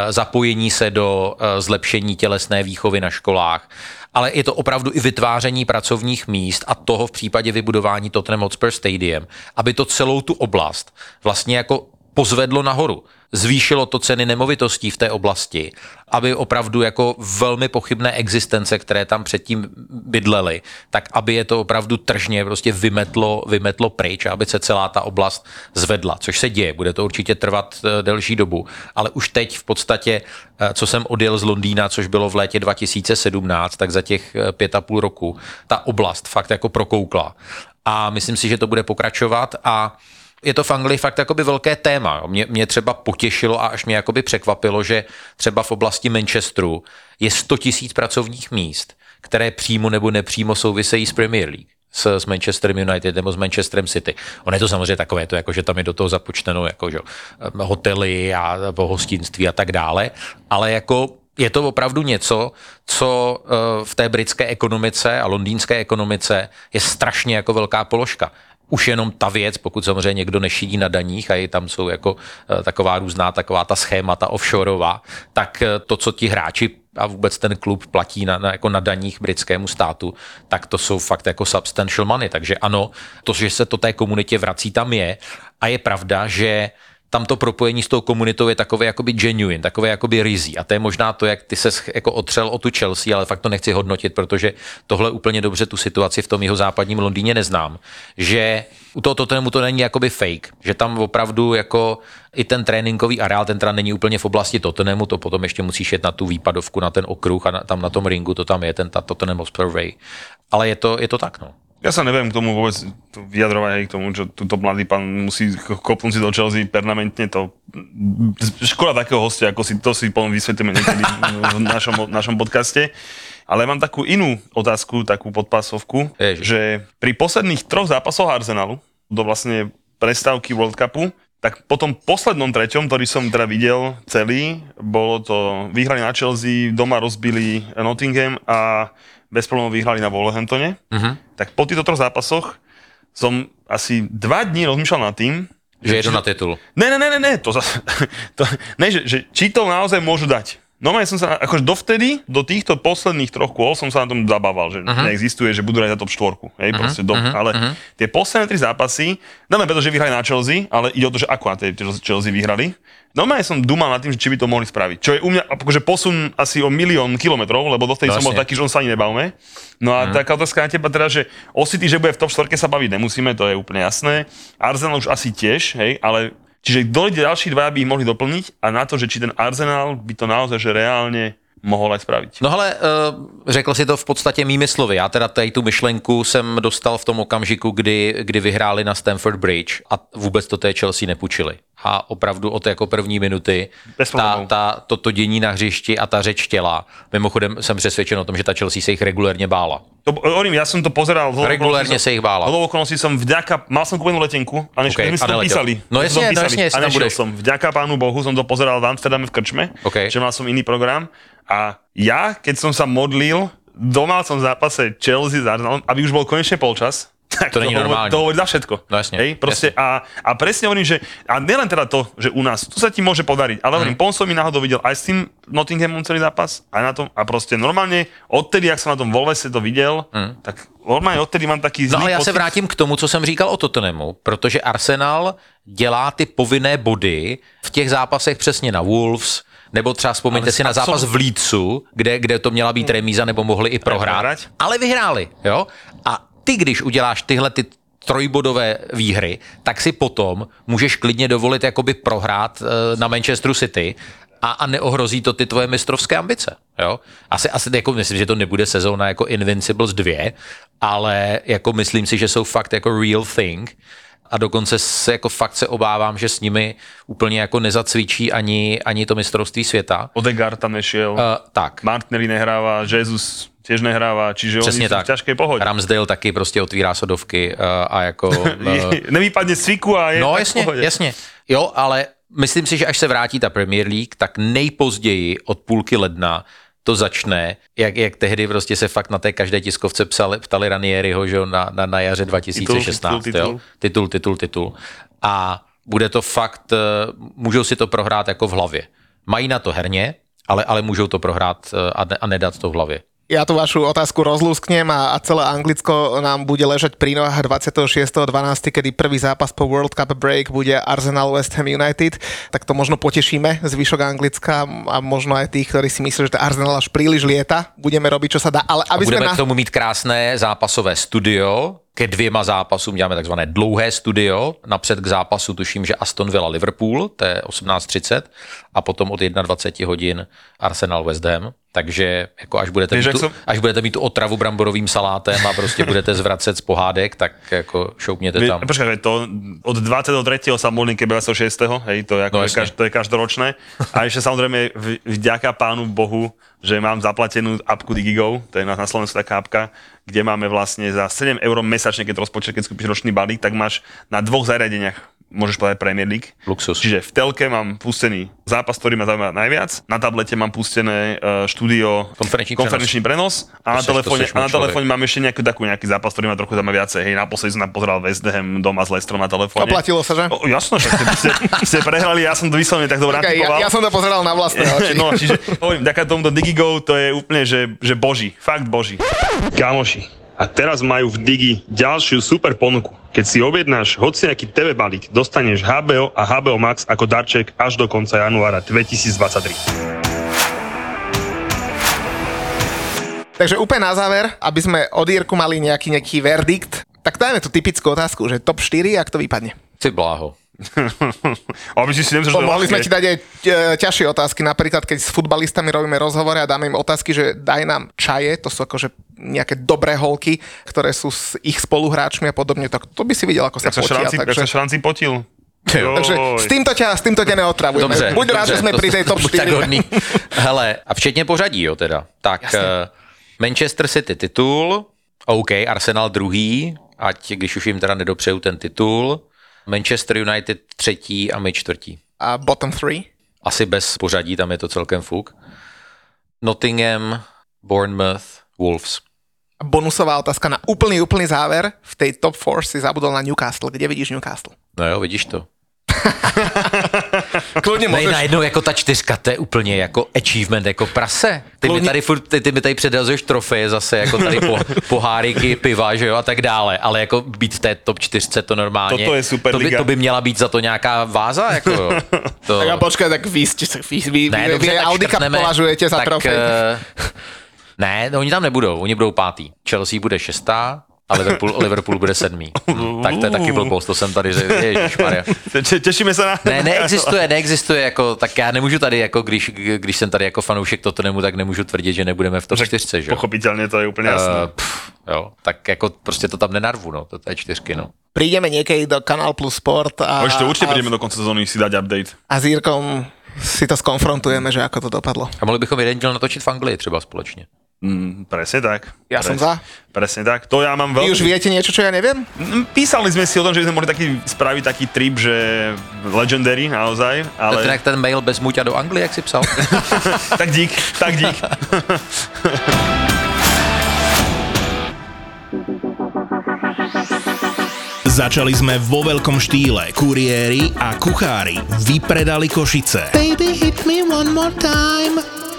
zapojení se do zlepšení tělesné výchovy na školách. Ale je to opravdu i vytváření pracovních míst a toho v případě vybudování Tottenham Hotspur Stadium, aby to celou tu oblast vlastně jako pozvedlo nahoru. Zvýšilo to ceny nemovitostí v té oblasti, aby opravdu jako velmi pochybné existence, které tam předtím bydlely, tak aby je to opravdu tržně prostě vymetlo, vymetlo pryč, aby se celá ta oblast zvedla, což se děje, bude to určitě trvat delší dobu, ale už teď v podstatě, co jsem odjel z Londýna, což bylo v létě dva tisíce sedmnáct, tak za těch pět a půl roku, ta oblast fakt jako prokoukla a myslím si, že to bude pokračovat a je to v Anglii fakt jakoby velké téma. Mě, mě třeba potěšilo a až mě jakoby překvapilo, že třeba v oblasti Manchesteru je sto tisíc pracovních míst, které přímo nebo nepřímo souvisejí s Premier League, s, s Manchesterem United nebo s Manchesterem City. Ono je to samozřejmě takové, to jako, že tam je do toho započteno jako, že, hotely a hostinství a tak dále, ale jako je to opravdu něco, co v té britské ekonomice a londýnské ekonomice je strašně jako velká položka. Už jenom ta věc, pokud samozřejmě někdo nešidí na daních a je tam jsou jako taková různá taková ta schémata offshoreová, tak to, co ti hráči a vůbec ten klub platí na, na, jako na daních britskému státu, tak to jsou fakt jako substantial money. Takže ano, to, že se to té komunitě vrací, tam je. A je pravda, že tam to propojení s tou komunitou je takové jakoby genuine, takové jakoby rizí. A to je možná to, jak ty se jako otřel o tu Chelsea, ale fakt to nechci hodnotit, protože tohle úplně dobře tu situaci v tom jeho západním Londýně neznám. Že u toho Tottenhamu to není jakoby fake, že tam opravdu jako i ten tréninkový areál, ten teda není úplně v oblasti Tottenhamu, to potom ještě musíš jet na tu výpadovku, na ten okruh a na, tam na tom ringu, to tam je ten ta Tottenham Hotspur Way. Ale je to, je to tak, no. Ja sa neviem k tomu vôbec vyjadrovať aj k tomu, že túto mladý pán musí kopnúť si do Chelsea permanentne. To škoda takého hostia, ako si to si potom vysvetlíme niekedy v našom, našom podcaste. Ale mám takú inú otázku, takú podpásovku, Ježi. Že pri posledných troch zápasoch Arsenalu do vlastne prestávky World Cupu, tak po tom poslednom treťom, ktorý som teda videl celý, bolo to vyhrali na Chelsea, doma rozbili Nottingham a bez problémov vyhrali na Wolverhamptone, uh-huh. tak po týchto troch zápasoch som asi dva dní rozmýšľal nad tým, že, že je to na titul. Ne, ne, ne, ne, to zase, to, ne, že, že či to naozaj môžu dať. No ja som sa, akože dovtedy, do týchto posledných troch kôl som sa na tom zabával, že uh-huh. neexistuje, že budú hrať za top štvorku, hej, uh-huh. proste do, uh-huh. ale uh-huh. tie posledné tri zápasy, no preto, že vyhrali na Chelsea, ale ide o to, že ako na tie Chelsea vyhrali. No ja som dúmal nad tým, že či by to mohli spraviť, čo je u mňa, akože posun asi o milión kilometrov, lebo dovtedy Vlastne. Som bol taký, že on sa ani nebavme. No a uh-huh. taká otázka na teba teda, že o City, že bude v top štvorke sa baviť nemusíme, to je úplne jasné. Arsenal už asi tiež, hej, ale čiže doľudia ďalší dva by ich mohli doplniť a na to, že či ten Arsenal by to naozaj že reálne mohol aj spraviť. No ale řekl si to v podstatě mými slovy. Já teda tady tu myšlenku jsem dostal v tom okamžiku, kdy, kdy vyhráli na Stamford Bridge a vůbec to té Chelsea nepůjčili. A opravdu od jako první minuty ta, ta, toto dění na hřišti a ta řeč těla. Mimochodem jsem přesvědčen o tom, že ta Chelsea se jich regulérně bála. To, orím, ja som to pozeral. Regulérne sa ich bála. Hodou okolností som vďaka, mal som kúpenú letenku a než okay, my sme to písali. No jasne, jasne, jasne. A nešiel som, vďaka pánu Bohu som to pozeral v Amsterdame v krčme, okay. že mal som iný program a ja, keď som sa modlil, domal som v zápase Chelsea s Arsenalom, aby už bol konečne polčas. tak, to není normálne. To hovorí za všetko. No jasne, hej, proste, a, a presne hovorím, že, a nielen teda to, že u nás, to sa ti môže podariť, ale hovorím, hmm. Ponson mi náhodou videl aj s tým Nottinghamom celý zápas, aj na tom, a proste normálne, odtedy, ak som na tom Wolvese to videl, hmm. tak normálne odtedy mám taký zlý pocit. No ale já se vrátím k tomu, co jsem říkal o Tottenhamu, protože Arsenal dělá ty povinné body v těch zápasech přesně na Wolves, nebo třeba vzpomeňte si na zápas v Leedsu, kde, kde to měla být remíza, nebo mohli i prohrát, ale vyhráli, jo? A ty, když uděláš tyhle ty trojbodové výhry, tak si potom můžeš klidně dovolit jakoby prohrát na Manchesteru City a, a neohrozí to ty tvoje mistrovské ambice, jo? Asi, asi jako myslím, že to nebude sezóna jako Invincibles dva, ale jako myslím si, že jsou fakt jako real thing. A dokonce se jako fakt se obávám, že s nimi úplně jako nezacvičí ani, ani to mistrovství světa. Odegaard tam nešiel, uh, tak. Martinelli nehrává, Jesus tiež nehráva, čiže přesně oni tak. Sú v ťažkej pohode. Ramsdale taky prostě otvírá sodovky uh, a jako... Uh, nevypadne z cviku a je no, tak jasně, v pohodě. No jasně, jo, ale myslím si, že až se vrátí ta Premier League, tak nejpozději od půlky ledna to začne, jak, jak tehdy prostě se fakt na té každé tiskovce psali, ptali Ranieriho, že na, na, na jaře dva tisíce šestnáct. Titul, titul, titul. Jo? titul, titul, titul. A bude to fakt, můžou si to prohrát jako v hlavě. Mají na to herně, ale, ale můžou to prohrát a, ne, a nedat to v hlavě. Ja tú vašu otázku rozlúsknem a, a celé Anglicko nám bude ležať pri nohách dvadsiateho šiesteho dvanásteho, kedy prvý zápas po World Cup break bude Arsenal West Ham United, tak to možno potešíme zvyšok Anglicka a možno aj tých, ktorí si myslí, že Arsenal až príliš lieta. Budeme robiť, čo sa dá. Ale aby a budeme sme na... k tomu mít krásne zápasové studio. Ke dvěma zápasům děláme takzvané dlouhé studio. Napřed k zápasu tuším, že Aston Villa Liverpool, to je osmnáct třicet a potom od dvacet jedna hodin Arsenal West Ham. Takže jako až, budete mít tu, som... až budete mít tu otravu bramborovým salátem a prostě budete zvracet z pohádek, tak jako šoupněte tam. Počkaj, to od dvadsiateho tretieho sa modlím ke dvadsiateho šiesteho Hej, to je, ako no, je kaž, to je každoročné. A ešte samozrejme vďaka pánu Bohu, že mám zaplatenú apku Digigov, to je na Slovensku taká apka, kde máme vlastne za sedem eur mesačne, keď rozpočítaš, keď skúpiš ročný balík, tak máš na dvoch zariadeniach, môžeš povedať Premier League. Luxus. Čiže v telke mám pustený zápas, ktorý ma zaujíma najviac, na tablete mám pustené štúdio, konferenčný, konferenčný prenos, prenos a, na telefóne, a na telefóne mám ešte nejaký, takú, nejaký zápas, ktorý ma trochu zaujíma viacej. Hej, naposledy som nám pozeral West Ham doma s Leicesterom na telefóne. Oplatilo sa, že? O, jasno, že ste, ste prehrali, ja som to vyslovene tak dobre okay, natypoval. Ja, ja som to pozeral na vlastné oči. No, čiže hovorím, vďaka tomuto Digigo to je úplne, že, že boží, fakt boží. Kamoši, a teraz majú v Digi ďalšiu super ponuku. Keď si objednáš hociaký té vé balík, dostaneš há bé ó a há bé ó Max ako darček až do konca januára dvetisícdvadsaťtri. Takže úplne na záver, aby sme od Jirku mali nejaký nejaký verdikt, tak dajme tú typickú otázku, že top štyri, ak to vypadne. Ty bláho. Mohli sme ti dať aj ťažšie otázky, napríklad keď s futbalistami robíme rozhovory a dáme im otázky, že daj nám čaje, to sú akože nejaké dobré holky, ktoré sú s ich spoluhráčmi a podobne, tak to by si videl, ako sa potia. Tak sa šranci potil. Joj. Takže s týmto ťa, s týmto ťa neotravujeme. Dobře, buď dobře, rád, že sme to, pri tej top štyri. Hele, a včetne pořadí, jo teda. Tak uh, Manchester City titul, OK, Arsenal druhý, ať když už jim teda nedopřeju ten titul, Manchester United třetí a my čtvrtí. A bottom three? Asi bez pořadí, tam je to celkem fuk. Nottingham, Bournemouth, Wolves. Bonusová otázka na úplný, úplný záver. V tej top štyri si zabudol na Newcastle. Kde vidíš Newcastle? No jo, vidíš to. Kludně možeš. Ne, najednou jako ta čtyřka, to je úplně jako achievement, jako prase. Ty Kludně... mi tady furt, ty, ty mi tady předhazuješ trofeje zase, jako tady po, poháriky, piva, že jo, a tak dále, ale jako být v té top čtyřce to normálně, to, to, je super to, by, to by měla být za to nějaká váza, jako jo. To... Tak a počkej, tak vy, vy, vy, ne, vy, vy Audi Cup považujete za trofej. Uh, ne, no, oni tam nebudou, oni budou pátý, Chelsea bude šestá, a Liverpool, Liverpool bude sedmý. Tak to je taky blbost, to jsem tady řekl. Ježišmarja. Těšíme se na... Ne, neexistuje, neexistuje, jako, tak já nemůžu tady, jako, když, když jsem tady jako fanoušek Tottenhamu, tak nemůžu tvrdit, že nebudeme v top čtyřce, že? Pochopitelně, to je úplně jasné. Uh, pff, jo, tak jako prostě to tam nenarvu, no, to je čtyřky, no. Prídeme někdy do Canal+ Sport a... Ještě určitě prídeme do konce sezóny si dať update. A s Jirkom si to skonfrontujeme, že jako to dopadlo. A mohli bychom jeden díl natočit v Anglii třeba společně. Mm, presne tak. Ja presne, som za. Presne tak. To ja mám veľmi... Vy už viete niečo, čo ja neviem? Písali sme si o tom, že sme mohli taký, spraviť taký trip, že legendary naozaj, ale... To je ten mail bez muťa do Anglie, jak si psal. Tak dík, tak dík. Začali sme vo veľkom štýle. Kuriéri a kuchári vypredali Košice. Baby, hit me one more time.